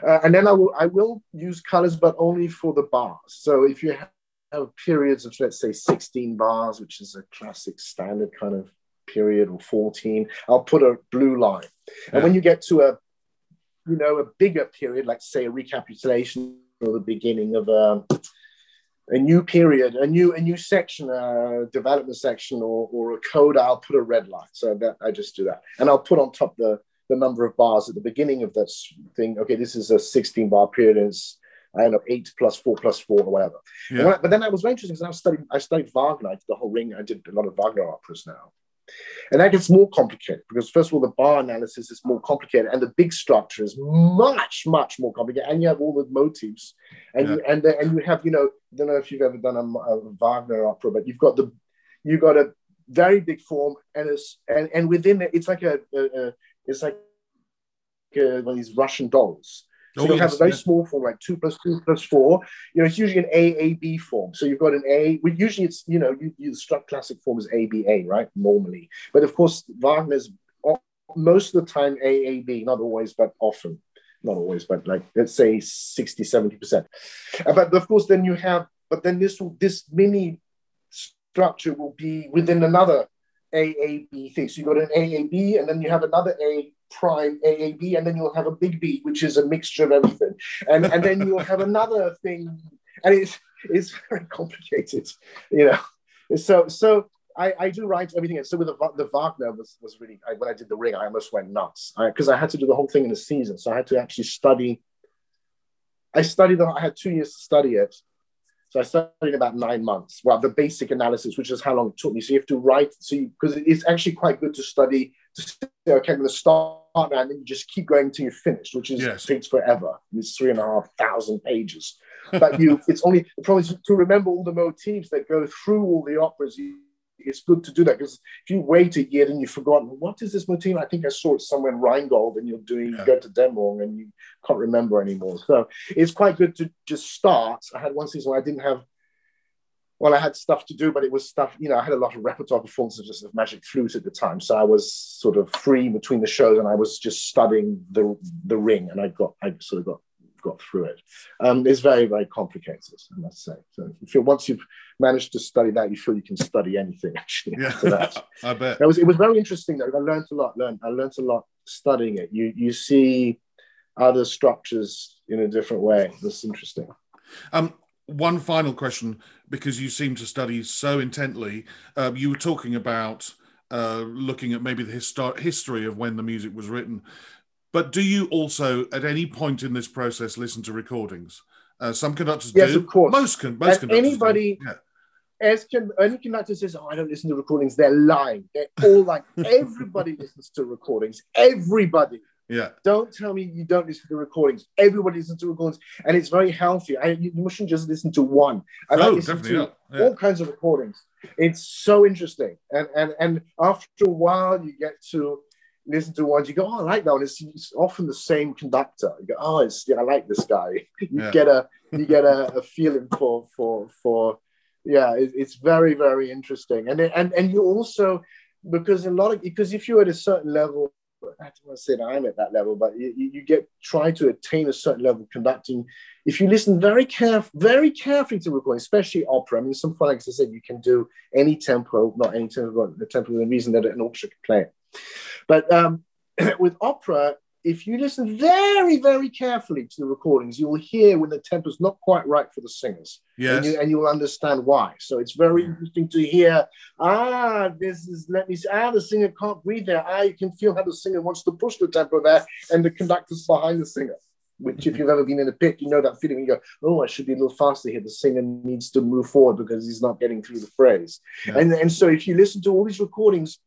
Uh, and then I will, I will use colors, but only for the bars. So if you have periods of, let's say, sixteen bars, which is a classic standard kind of period, or fourteen, I'll put a blue line. Yeah. And when you get to a, you know, a bigger period, like say a recapitulation or the beginning of a... a new period, a new a new section, a development section, or, or a coda, I'll put a red line. So that I just do that. And I'll put on top the, the number of bars at the beginning of that thing. Okay, this is a sixteen bar period, and it's, I don't know, eight plus four plus four or whatever. Yeah. I, but then that was very interesting because I studied, I studied Wagner. I did the whole ring. I did a lot of Wagner operas now. And that gets more complicated because, first of all, the bar analysis is more complicated and the big structure is much, much more complicated. And you have all the motifs. And, yeah. you, and, the, and you have, you know, I don't know if you've ever done a, a Wagner opera, but you've got the, you've got a very big form and it's, and, and within it, it's like a, a, a it's like a, one of these Russian dolls. So oh, you yes, have a very yeah. small form, like two plus two plus four. You know, it's usually an A, A, B form. So you've got an A. Well, usually it's, you know, you, you struck classic form is A, B, A, right? Normally. But of course, Wagner's most of the time A, A, B, not always, but often. Not always, but like, let's say sixty, seventy percent. But of course, then you have, but then this, this mini structure will be within another A, A, B thing. So you've got an A, A, B, and then you have another A, prime A A B, and then you'll have a big B, which is a mixture of everything, and and then you'll have another thing, and it's it's very complicated, you know. So so I, I do write everything. So with the, the Wagner was was really I, when I did the Ring, I almost went nuts because I, I had to do the whole thing in a season, so I had to actually study. I studied. I had two years to study it, so I studied about nine months. Well, the basic analysis, which is how long it took me. So you have to write. So because it's actually quite good to study. Okay, I'm going to start now, and then you just keep going till you're finished, which is yes. takes forever. It's three and a half thousand pages, but you it's only the problem is to remember all the motifs that go through all the operas. You, it's good to do that because if you wait a year and you've forgotten what is this motif, I think I saw it somewhere in Rheingold, and you're doing yeah. you go to Dämmerung and you can't remember anymore. So it's quite good to just start. I had one season where I didn't have. Well, I had stuff to do, but it was stuff, you know, I had a lot of repertoire performances just of Magic Flute at the time. So I was sort of free between the shows and I was just studying the the Ring, and I got, I sort of got, got through it. Um, it's very, very complicated, I must say. So if you, once you've managed to study that, you feel you can study anything, actually. Yeah, after that. I bet. It was, it was very interesting, though. I learned a lot, learned, I learned a lot studying it. You, you see other structures in a different way. That's interesting. Um, One final question, because you seem to study so intently. Um, you were talking about uh, looking at maybe the histo history of when the music was written. But do you also, at any point in this process, listen to recordings? Uh, some conductors yes, do. Yes, of course. Most, con most conductors anybody, do. Yeah. As can, any conductor says, oh, I don't listen to recordings, they're lying. They're all lying. Everybody listens to recordings. Everybody. Yeah. Don't tell me you don't listen to recordings. Everybody listens to recordings, and it's very healthy. I, you shouldn't just listen to one. I oh, listen definitely to not. Yeah. All kinds of recordings. It's so interesting, and and and after a while, you get to listen to ones. You go, oh, I like that one. It's, it's often the same conductor. You go, oh, it's, yeah, I like this guy. you yeah. get a you get a, a feeling for for for yeah. It, it's very very interesting, and and and you also because a lot of because if you're at a certain level. I don't want to say that I'm at that level, but you, you get try to attain a certain level of conducting. If you listen very caref very carefully to recording, especially opera. I mean, some phonics, as I said, you can do any tempo, not any tempo, the tempo the reason that an orchestra can play it. But um, with opera, if you listen very, very carefully to the recordings, you will hear when the tempo is not quite right for the singers. Yes. And, you, and you'll understand why. So it's very mm. interesting to hear, ah, this is, let me see, ah, the singer can't breathe there. Ah, you can feel how the singer wants to push the tempo there and the conductor's behind the singer, which if you've ever been in a pit, you know that feeling. You go, oh, I should be a little faster here. The singer needs to move forward because he's not getting through the phrase. Yeah. And, and so if you listen to all these recordings,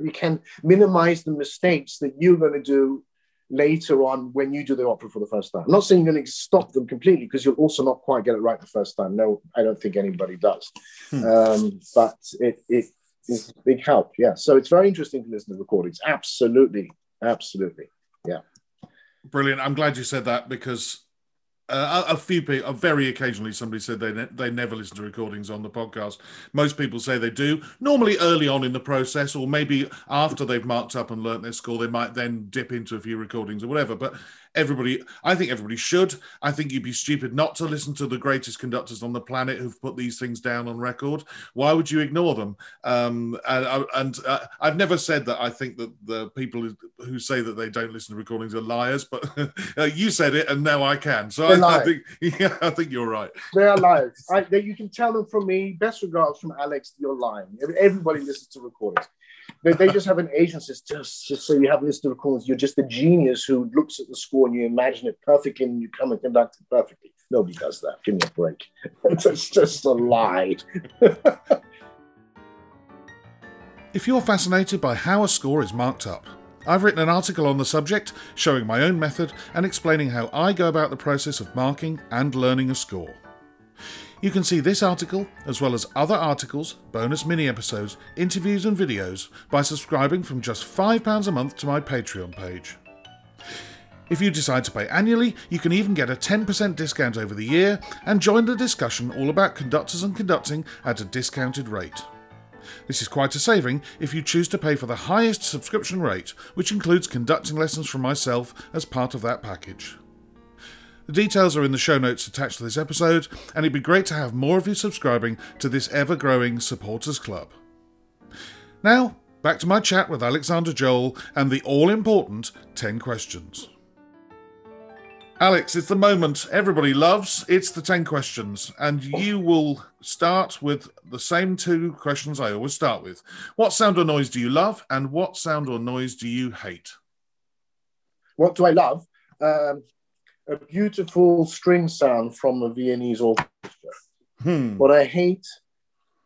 you can minimize the mistakes that you're going to do later on when you do the opera for the first time. I'm not saying you're going to stop them completely because you'll also not quite get it right the first time. No, I don't think anybody does. Hmm. Um, but it, it is a big help, yeah. So it's very interesting to listen to recordings. Absolutely, absolutely, yeah. Brilliant. I'm glad you said that because uh, a few people, very occasionally somebody said they, ne they never listen to recordings on the podcast. Most people say they do. Normally early on in the process or maybe after they've marked up and learnt their score, they might then dip into a few recordings or whatever. But everybody, I think everybody should. I think you'd be stupid not to listen to the greatest conductors on the planet who've put these things down on record. Why would you ignore them? Um, and and uh, I've never said that I think that the people who say that they don't listen to recordings are liars, but uh, you said it and now I can. So I, I, think, yeah, I think you're right. They are liars. I, they, you can tell them from me. Best regards from Alex, you're lying. Everybody listens to recordings. They, they just have an agency, just, just so you have listened to recordings. You're just a genius who looks at the score and you imagine it perfectly and you come and conduct it perfectly. Nobody does that. Give me a break. It's just a lie. If you're fascinated by how a score is marked up, I've written an article on the subject, showing my own method and explaining how I go about the process of marking and learning a score. You can see this article, as well as other articles, bonus mini-episodes, interviews and videos, by subscribing from just five pounds a month to my Patreon page. If you decide to pay annually, you can even get a ten percent discount over the year and join the discussion all about conductors and conducting at a discounted rate. This is quite a saving if you choose to pay for the highest subscription rate, which includes conducting lessons from myself as part of that package. The details are in the show notes attached to this episode, and it'd be great to have more of you subscribing to this ever-growing supporters club. Now, back to my chat with Alexander Joel and the all-important ten questions. Alex, it's the moment everybody loves. It's the ten questions, and you will start with the same two questions I always start with. What sound or noise do you love, and what sound or noise do you hate? What do I love? Um... A beautiful string sound from a Viennese orchestra. Hmm. What I hate,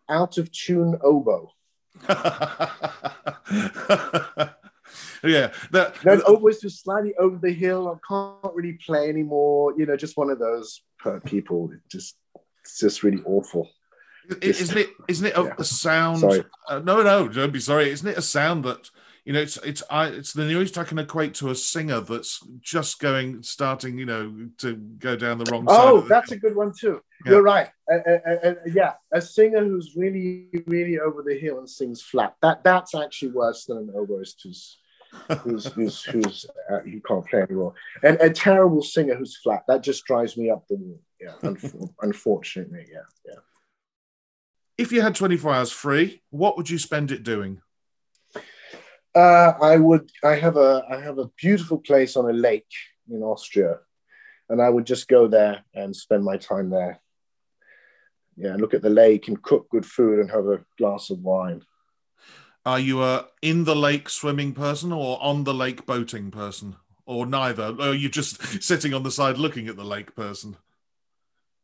out of tune oboe. yeah, that that oboe's just slightly over the hill. I can't really play anymore. You know, just one of those people. It just it's just really awful. Just, isn't it? Isn't it a, yeah. a sound? Uh, no, no, don't be sorry. Isn't it a sound that? You know, it's it's I, it's the nearest I can equate to a singer that's just going, starting, you know, to go down the wrong side. Oh, that's a good one too. Yeah. You're right. Uh, uh, uh, yeah, a singer who's really, really over the hill and sings flat. That that's actually worse than an oboist who's who's who's, who's uh, you can't play anymore. And a terrible singer who's flat. That just drives me up the wall. Yeah, un- unfortunately. Yeah, yeah. If you had twenty-four hours free, what would you spend it doing? Uh, I would. I have a. I have a beautiful place on a lake in Austria, and I would just go there and spend my time there. Yeah, look at the lake and cook good food and have a glass of wine. Are you a in the lake swimming person or on the lake boating person, or neither? Or are you just sitting on the side looking at the lake person?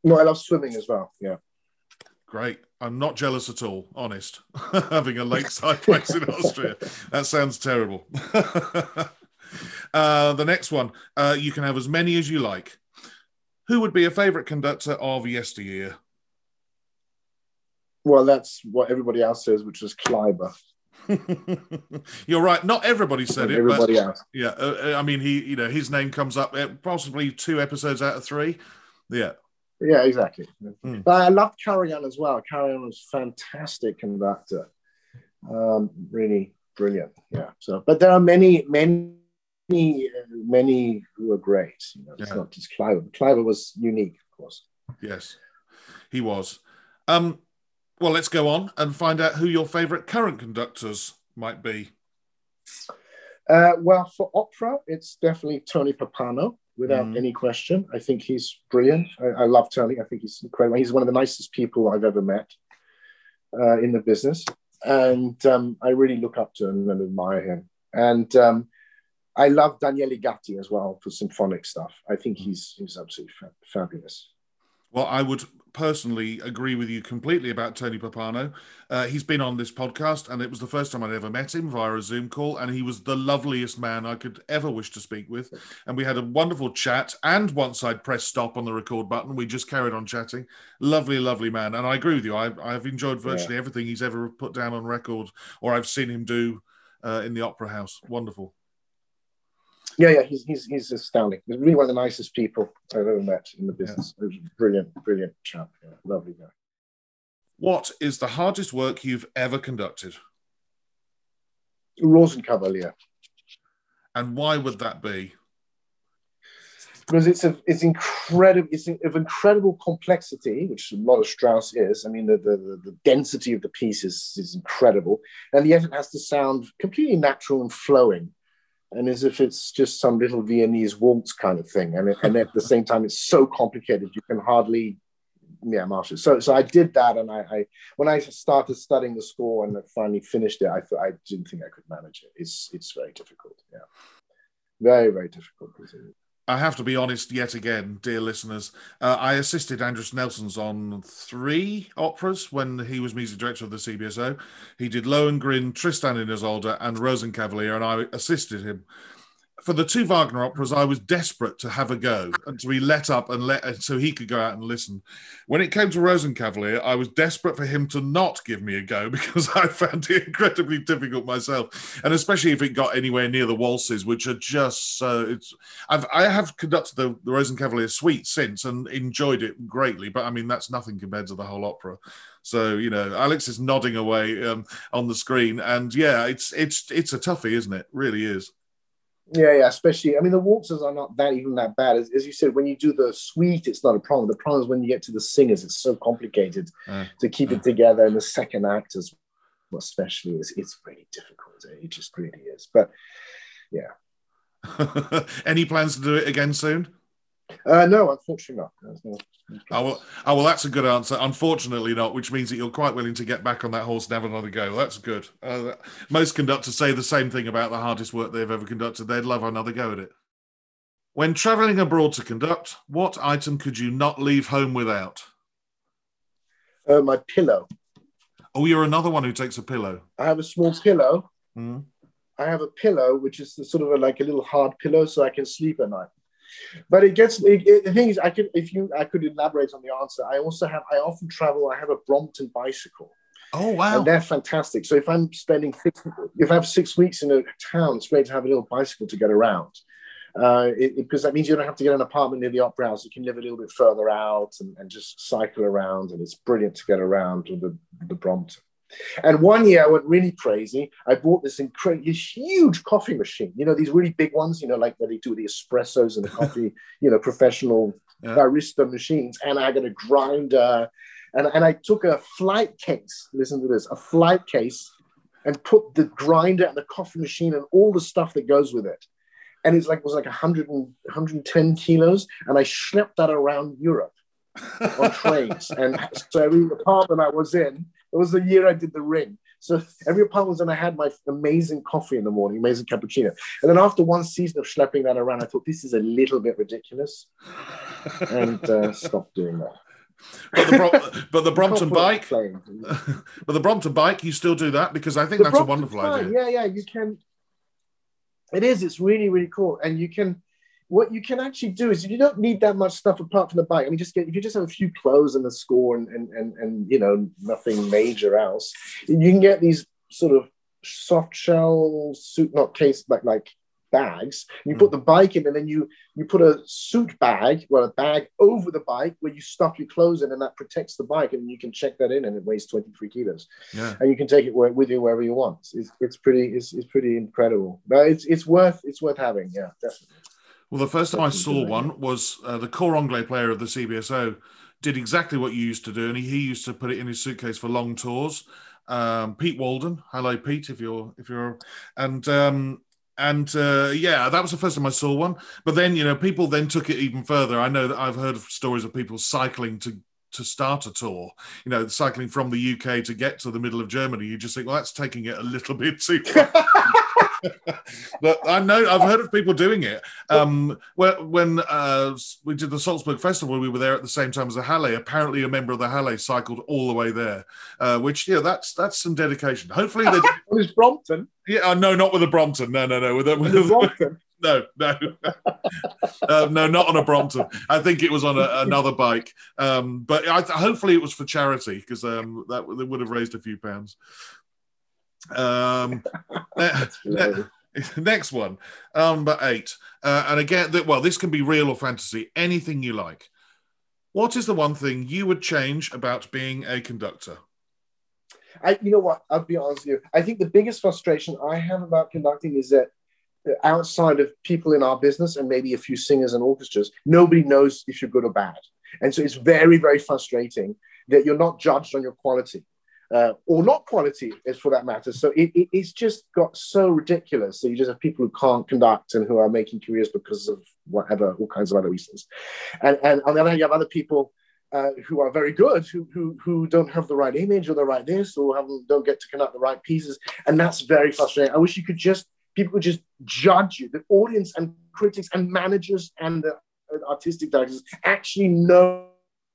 No, I love swimming as well. Yeah. Great. I'm not jealous at all, honest. Having a lakeside place in Austria. That sounds terrible. uh, the next one, uh, you can have as many as you like. Who would be a favourite conductor of yesteryear? Well, that's what everybody else says, which is Kleiber. You're right. Not everybody said it. Everybody but, else. Yeah. Uh, I mean, he, you know, his name comes up possibly two episodes out of three. Yeah. Yeah, exactly. Mm. But I loved Karajan as well. Karajan was a fantastic conductor. Um, really brilliant. Yeah. So, but there are many, many, many who are great. You know, it's yeah. not just Kleiber. Kleiber was unique, of course. Yes, he was. Um, well, let's go on and find out who your favorite current conductors might be. Uh, well, for opera, it's definitely Tony Papano. Without mm. any question. I think he's brilliant. I, I love Tony. I think he's incredible. He's one of the nicest people I've ever met uh, in the business. And um, I really look up to him and admire him. And um, I love Daniele Gatti as well for symphonic stuff. I think he's, he's absolutely fa- fabulous. Well, I would personally agree with you completely about Tony Papano. Uh, he's been on this podcast, and it was the first time I'd ever met him via a Zoom call, and he was the loveliest man I could ever wish to speak with. And we had a wonderful chat, and once I'd pressed stop on the record button, we just carried on chatting. Lovely, lovely man. And I agree with you. I, I've enjoyed virtually yeah. everything he's ever put down on record, or I've seen him do uh, in the Opera House. Wonderful. Yeah, yeah, he's he's he's astounding. He's really one of the nicest people I've ever met in the business. Yeah. Brilliant, brilliant chap. Yeah, lovely guy. What is the hardest work you've ever conducted? Rosenkavalier. And why would that be? Because it's a it's incredible it's of incredible complexity, which a lot of Strauss is. I mean, the the, the density of the piece is, is incredible, and yet it has to sound completely natural and flowing. And as if it's just some little Viennese waltz kind of thing. And, it, and at the same time, it's so complicated, you can hardly, yeah, march it. So, so I did that. And I, I, when I started studying the score and I finally finished it, I thought I didn't think I could manage it. It's, it's very difficult. Yeah. Very, very difficult. I have to be honest yet again, dear listeners. Uh, I assisted Andrus Nelsons on three operas when he was music director of the C B S O. He did Lohengrin, Tristan and Isolde, and Rosenkavalier, and I assisted him. For the two Wagner operas, I was desperate to have a go and to be let up and let so he could go out and listen. When it came to Rosenkavalier, I was desperate for him to not give me a go because I found it incredibly difficult myself, and especially if it got anywhere near the waltzes, which are just so... It's I've I have conducted the, the Rosenkavalier suite since and enjoyed it greatly, but I mean that's nothing compared to the whole opera. So you know, Alex is nodding away um, on the screen, and yeah, it's it's it's a toughie, isn't it? It really is. Yeah, yeah, especially, I mean, the waltzes are not that even that bad. As, as you said, when you do the suite, it's not a problem. The problem is when you get to the singers, it's so complicated uh, to keep uh, it together. And the second act, as well, especially, is it's really difficult. It just really is. But, yeah. Any plans to do it again soon? Uh, no, unfortunately not. No, no. Oh, well, oh, well, that's a good answer. Unfortunately not, which means that you're quite willing to get back on that horse and have another go. That's good. Uh, most conductors say the same thing about the hardest work they've ever conducted. They'd love another go at it. When travelling abroad to conduct, what item could you not leave home without? Uh, my pillow. Oh, you're another one who takes a pillow. I have a small pillow. Mm. I have a pillow, which is the, sort of a, like a little hard pillow so I can sleep at night. But it gets it, it, the thing is, I could if you I could elaborate on the answer. I also have I often travel. I have a Brompton bicycle. Oh wow! And they're fantastic. So if I'm spending six, if I have six weeks in a town, it's great to have a little bicycle to get around, uh, it, because that means you don't have to get an apartment near the opera house. You can live a little bit further out and, and just cycle around, and it's brilliant to get around with the, the Brompton. And one year I went really crazy. I bought this incredible, huge coffee machine. You know, these really big ones, you know, like where they do the espressos and the coffee, you know, professional yeah. barista machines. And I got a grinder. And, and I took a flight case, listen to this, a flight case, and put the grinder and the coffee machine and all the stuff that goes with it. And it's like, it was like one hundred and ten kilos. And I schlepped that around Europe on trains. And so every apartment I was in, it was the year I did the Ring. So every apartment was, and I had my amazing coffee in the morning, amazing cappuccino. And then after one season of schlepping that around, I thought, this is a little bit ridiculous. And uh, stopped doing that. But the, Bro- but the Brompton bike, but the Brompton bike, you still do that? Because I think the that's Brompton a wonderful bike, idea. Yeah, yeah, you can. It is, it's really, really cool. And you can, what you can actually do is you don't need that much stuff apart from the bike. I mean, just get, if you just have a few clothes and a score and, and, and, and, you know, nothing major else, you can get these sort of soft shell suit, not case, but like bags. You put the bike in and then you, you put a suit bag, well, a bag over the bike where you stuff your clothes in, and that protects the bike, and you can check that in, and it weighs twenty-three kilos. Yeah. And you can take it where, with you wherever you want. It's, it's pretty, it's, it's pretty incredible. But it's, it's worth, it's worth having. Yeah, definitely. Well, the first time I saw one was uh, the corps anglais player of the C B S O did exactly what you used to do, and he, he used to put it in his suitcase for long tours. Um, Pete Walden, hello Pete, if you're if you're, and um, and uh, yeah, that was the first time I saw one. But then you know, people then took it even further. I know that I've heard of stories of people cycling to. to start a tour, you know, cycling from the U K to get to the middle of Germany. You just think, well, that's taking it a little bit too far. But I know, I've heard of people doing it. Um, when uh, we did the Salzburg Festival, we were there at the same time as the Halle. Apparently a member of the Halle cycled all the way there, uh, which, yeah, that's that's some dedication. Hopefully they... With a Brompton? Yeah, uh, no, not with a Brompton. No, no, no. With a, with a Brompton? No, no, uh, no, not on a Brompton. I think it was on a, another bike, um, but I, hopefully it was for charity, because um, that they would have raised a few pounds. Um, ne- next one, number eight, uh, and again, th- well, this can be real or fantasy, anything you like. What is the one thing you would change about being a conductor? I, you know what? I'll be honest with you. I think the biggest frustration I have about conducting is that, outside of people in our business and maybe a few singers and orchestras, nobody knows if you're good or bad. And so it's very, very frustrating that you're not judged on your quality, uh, or not quality, as for that matter. So it, it, it's just got so ridiculous. So you just have people who can't conduct and who are making careers because of whatever, all kinds of other reasons. And, and on the other hand, you have other people Uh, who are very good, who, who who don't have the right image or the right this, or have, don't get to conduct the right pieces. And that's very frustrating. I wish you could just people could just judge you. The audience and critics and managers and the artistic directors actually know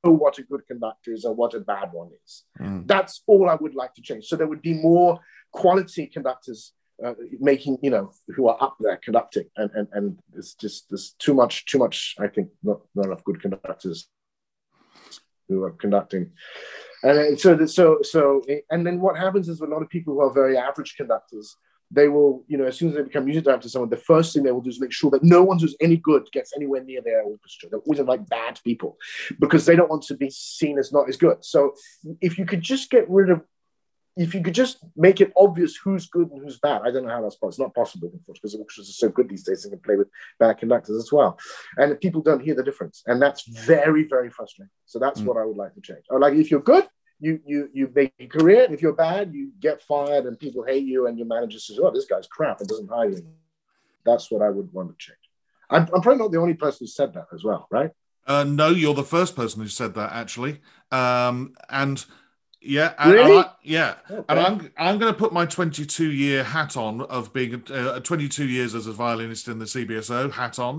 what a good conductor is or what a bad one is. Mm. That's all I would like to change. So there would be more quality conductors uh, making, you know, who are up there conducting. And and and it's just there's too much, too much. I think not not enough good conductors who are conducting. And so so so and then what happens is with a lot of people who are very average conductors, they will, you know, as soon as they become music director, someone, the first thing they will do is make sure that no one who's any good gets anywhere near their orchestra. They're always like bad people because they don't want to be seen as not as good. So if you could just get rid of, if you could just make it obvious who's good and who's bad, I don't know how that's possible. It's not possible, unfortunately, because orchestras are so good these days, they can play with bad conductors as well. And people don't hear the difference. And that's very, very frustrating. So that's mm. what I would like to change. I would like, if you're good, You you you make a career, and if you're bad, you get fired, and people hate you, and your manager says, "Oh, this guy's crap. It doesn't hire you." That's what I would want to change. I'm, I'm probably not the only person who said that as well, right? Uh, no, you're the first person who said that actually. Um, and yeah, and really? I, yeah. Okay. And I'm I'm going to put my twenty-two year hat on of being uh, twenty-two years as a violinist in the C B S O hat on,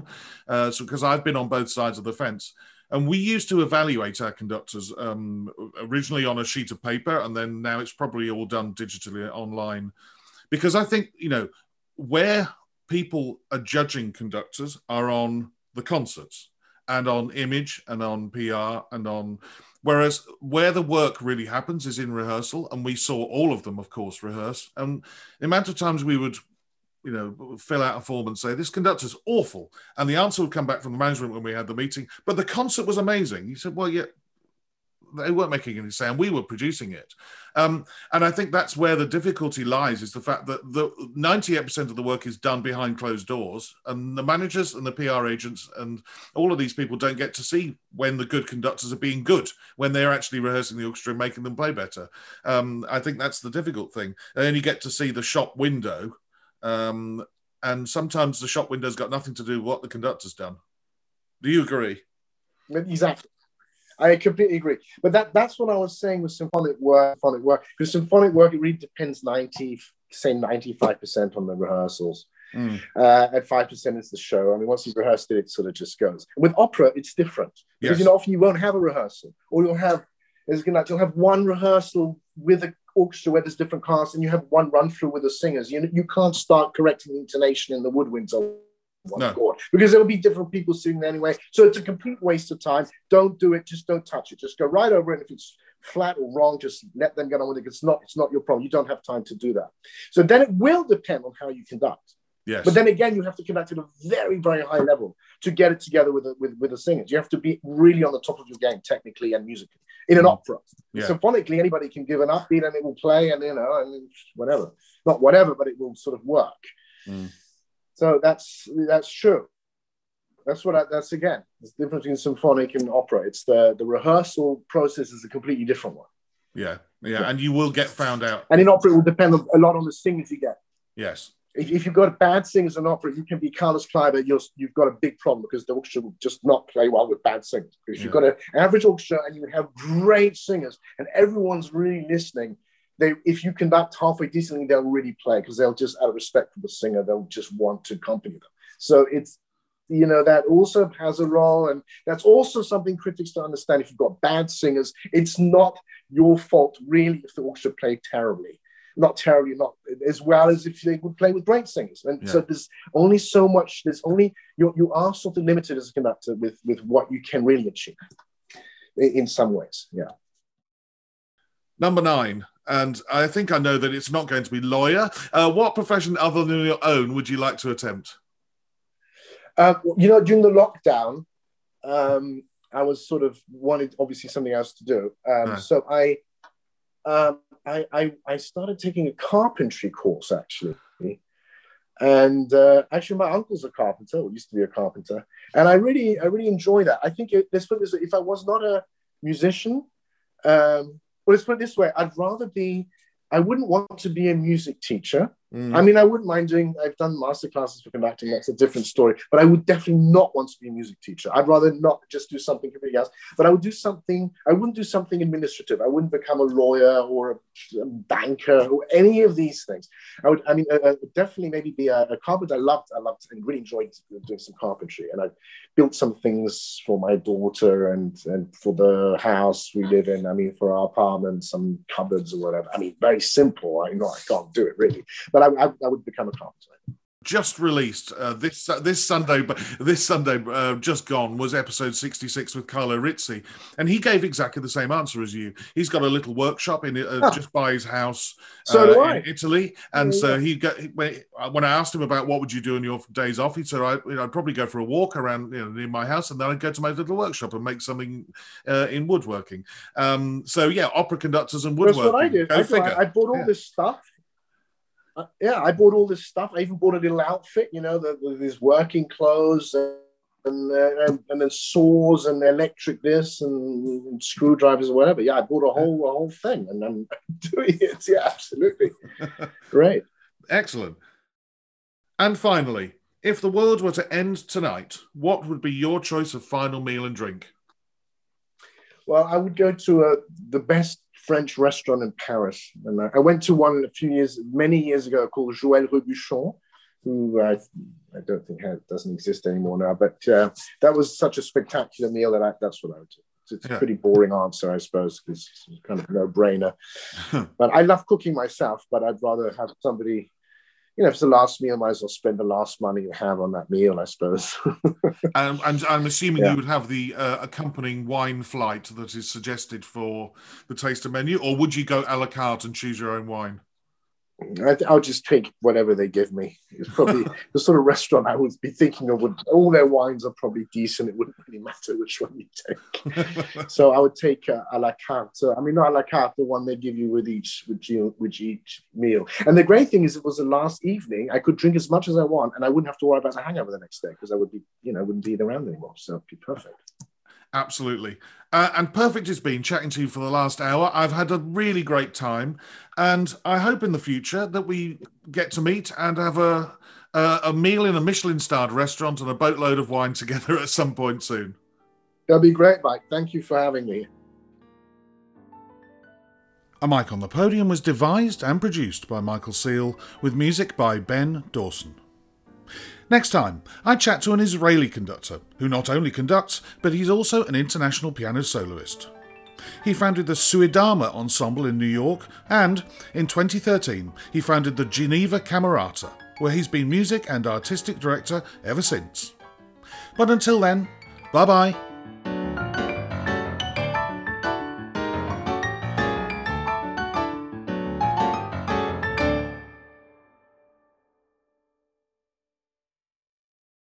uh, so because I've been on both sides of the fence. And we used to evaluate our conductors um, originally on a sheet of paper, and then now it's probably all done digitally online. Because I think, you know, where people are judging conductors are on the concerts and on image and on P R and on... Whereas where the work really happens is in rehearsal, and we saw all of them, of course, rehearse. And the amount of times we would... you know, fill out a form and say, this conductor's awful. And the answer would come back from the management when we had the meeting, but the concert was amazing. You said, well, yeah, they weren't making any sound. We were producing it. Um, and I think that's where the difficulty lies, is the fact that the ninety-eight percent of the work is done behind closed doors, and the managers and the P R agents and all of these people don't get to see when the good conductors are being good, when they're actually rehearsing the orchestra and making them play better. Um, I think that's the difficult thing. They only get to see the shop window, Um, and sometimes the shop window's got nothing to do with what the conductor's done. Do you agree? Exactly. I completely agree. But that, that's what I was saying with symphonic work. Symphonic work, because symphonic work, it really depends ninety, say ninety-five percent on the rehearsals. Mm. Uh, and five percent is the show. I mean, once you've rehearsed it, it sort of just goes. With opera, it's different. Because, yes. you know, often you won't have a rehearsal. Or you'll have, as you'll have one rehearsal with a orchestra where there's different casts, and you have one run through with the singers. You know, you can't start correcting the intonation in the woodwinds on one no. chord, because there will be different people singing anyway. So it's a complete waste of time. Don't do it. Just don't touch it. Just go right over it. If it's flat or wrong, just let them get on with it. It's not. It's not your problem. You don't have time to do that. So then it will depend on how you conduct. Yes. But then again, you have to conduct at a very, very high level to get it together with the, with, with the singers. You have to be really on the top of your game technically and musically in an opera. Yeah. Symphonically, anybody can give an upbeat and it will play and, you know, and whatever. Not whatever, but it will sort of work. Mm. So that's that's true. That's what I, that's, again, the difference between symphonic and opera. It's the, the rehearsal process is a completely different one. Yeah. yeah, yeah. And you will get found out. And in opera, it will depend a lot on the singers you get. Yes. If, if you've got bad singers in opera, you can be Carlos Kleiber, you're, you've got a big problem because the orchestra will just not play well with bad singers. If yeah. you've got an average orchestra and you have great singers and everyone's really listening, they, if you conduct halfway decently, they'll really play because they'll just, out of respect for the singer, they'll just want to accompany them. So it's, you know, that also has a role, and that's also something critics don't understand. If you've got bad singers, it's not your fault really if the orchestra played terribly. Not terribly, not as well as if they would play with great singers. And yeah. so there's only so much, there's only, you you are sort of limited as a conductor with, with what you can really achieve in some ways, yeah. Number nine, and I think I know that it's not going to be lawyer. Uh, what profession other than your own would you like to attempt? Uh, you know, during the lockdown, um, I was sort of wanted, obviously, something else to do. Um, yeah. So I... Um, I, I, I started taking a carpentry course, actually. And uh, actually, my uncle's a carpenter, or used to be a carpenter. And I really, I really enjoy that. I think, it, let's put it this way, if I was not a musician, um, well, let's put it this way, I'd rather be, I wouldn't want to be a music teacher. Mm. I mean, I wouldn't mind doing, I've done master classes for conducting, that's a different story, but I would definitely not want to be a music teacher. I'd rather not just do something completely else, but I would do something, I wouldn't do something administrative. I wouldn't become a lawyer or a banker or any of these things. I would, I mean, uh, definitely maybe be a, a carpenter. I loved, I loved and really enjoyed doing some carpentry, and I built some things for my daughter and, and for the house we live in, I mean, for our apartment, some cupboards or whatever. I mean, very simple. I know I can't do it really, but I, I, I would become a carpenter. Just released uh, this uh, this Sunday, this Sunday uh, just gone, was episode sixty-six with Carlo Rizzi, and he gave exactly the same answer as you. He's got a little workshop in uh, oh. just by his house so uh, in Italy, and yeah, so he got, when I asked him about what would you do on your days off, he said, I, you know, I'd probably go for a walk around, you know, near my house, and then I'd go to my little workshop and make something uh, in woodworking. Um, so yeah, opera conductors and woodworking. That's what I did. I, did. I, I bought all yeah. this stuff. Uh, yeah, I bought all this stuff. I even bought a little outfit, you know, the, the, these working clothes and, and, and, and then saws and electric this and, and screwdrivers or whatever. Yeah, I bought a whole a whole thing, and I'm doing it. Yeah, absolutely. Great. Excellent. And finally, if the world were to end tonight, what would be your choice of final meal and drink? Well, I would go to uh, the best French restaurant in Paris, and I went to one a few years, many years ago, called Joël Rebuchon, who I, I don't think has, doesn't exist anymore now. But uh, that was such a spectacular meal that I, that's what I would do. It's, it's yeah. a pretty boring answer, I suppose, because it's kind of a no-brainer. But I love cooking myself, but I'd rather have somebody. You know, if it's the last meal, I might as well spend the last money you have on that meal, I suppose. um, and I'm assuming yeah. you would have the uh, accompanying wine flight that is suggested for the taster menu, or would you go a la carte and choose your own wine? I, I'll just take whatever they give me. It's probably the sort of restaurant I would be thinking of. Would, all their wines are probably decent. It wouldn't really matter which one you take. So I would take uh, a la carte. So, I mean, not a la carte, the one they give you with each with, you, with each meal. And the great thing is, it was the last evening. I could drink as much as I want, and I wouldn't have to worry about a hangover the next day, because I would be, you know, wouldn't be around anymore. So it'd be perfect. Absolutely. Uh, and perfect has been chatting to you for the last hour. I've had a really great time, and I hope in the future that we get to meet and have a, a, a meal in a Michelin-starred restaurant and a boatload of wine together at some point soon. That'd be great, Mike. Thank you for having me. A Mic on the Podium was devised and produced by Michael Seal, with music by Ben Dawson. Next time, I chat to an Israeli conductor, who not only conducts, but he's also an international piano soloist. He founded the Suidama Ensemble in New York, and, in twenty thirteen, he founded the Geneva Camerata, where he's been music and artistic director ever since. But until then, bye-bye.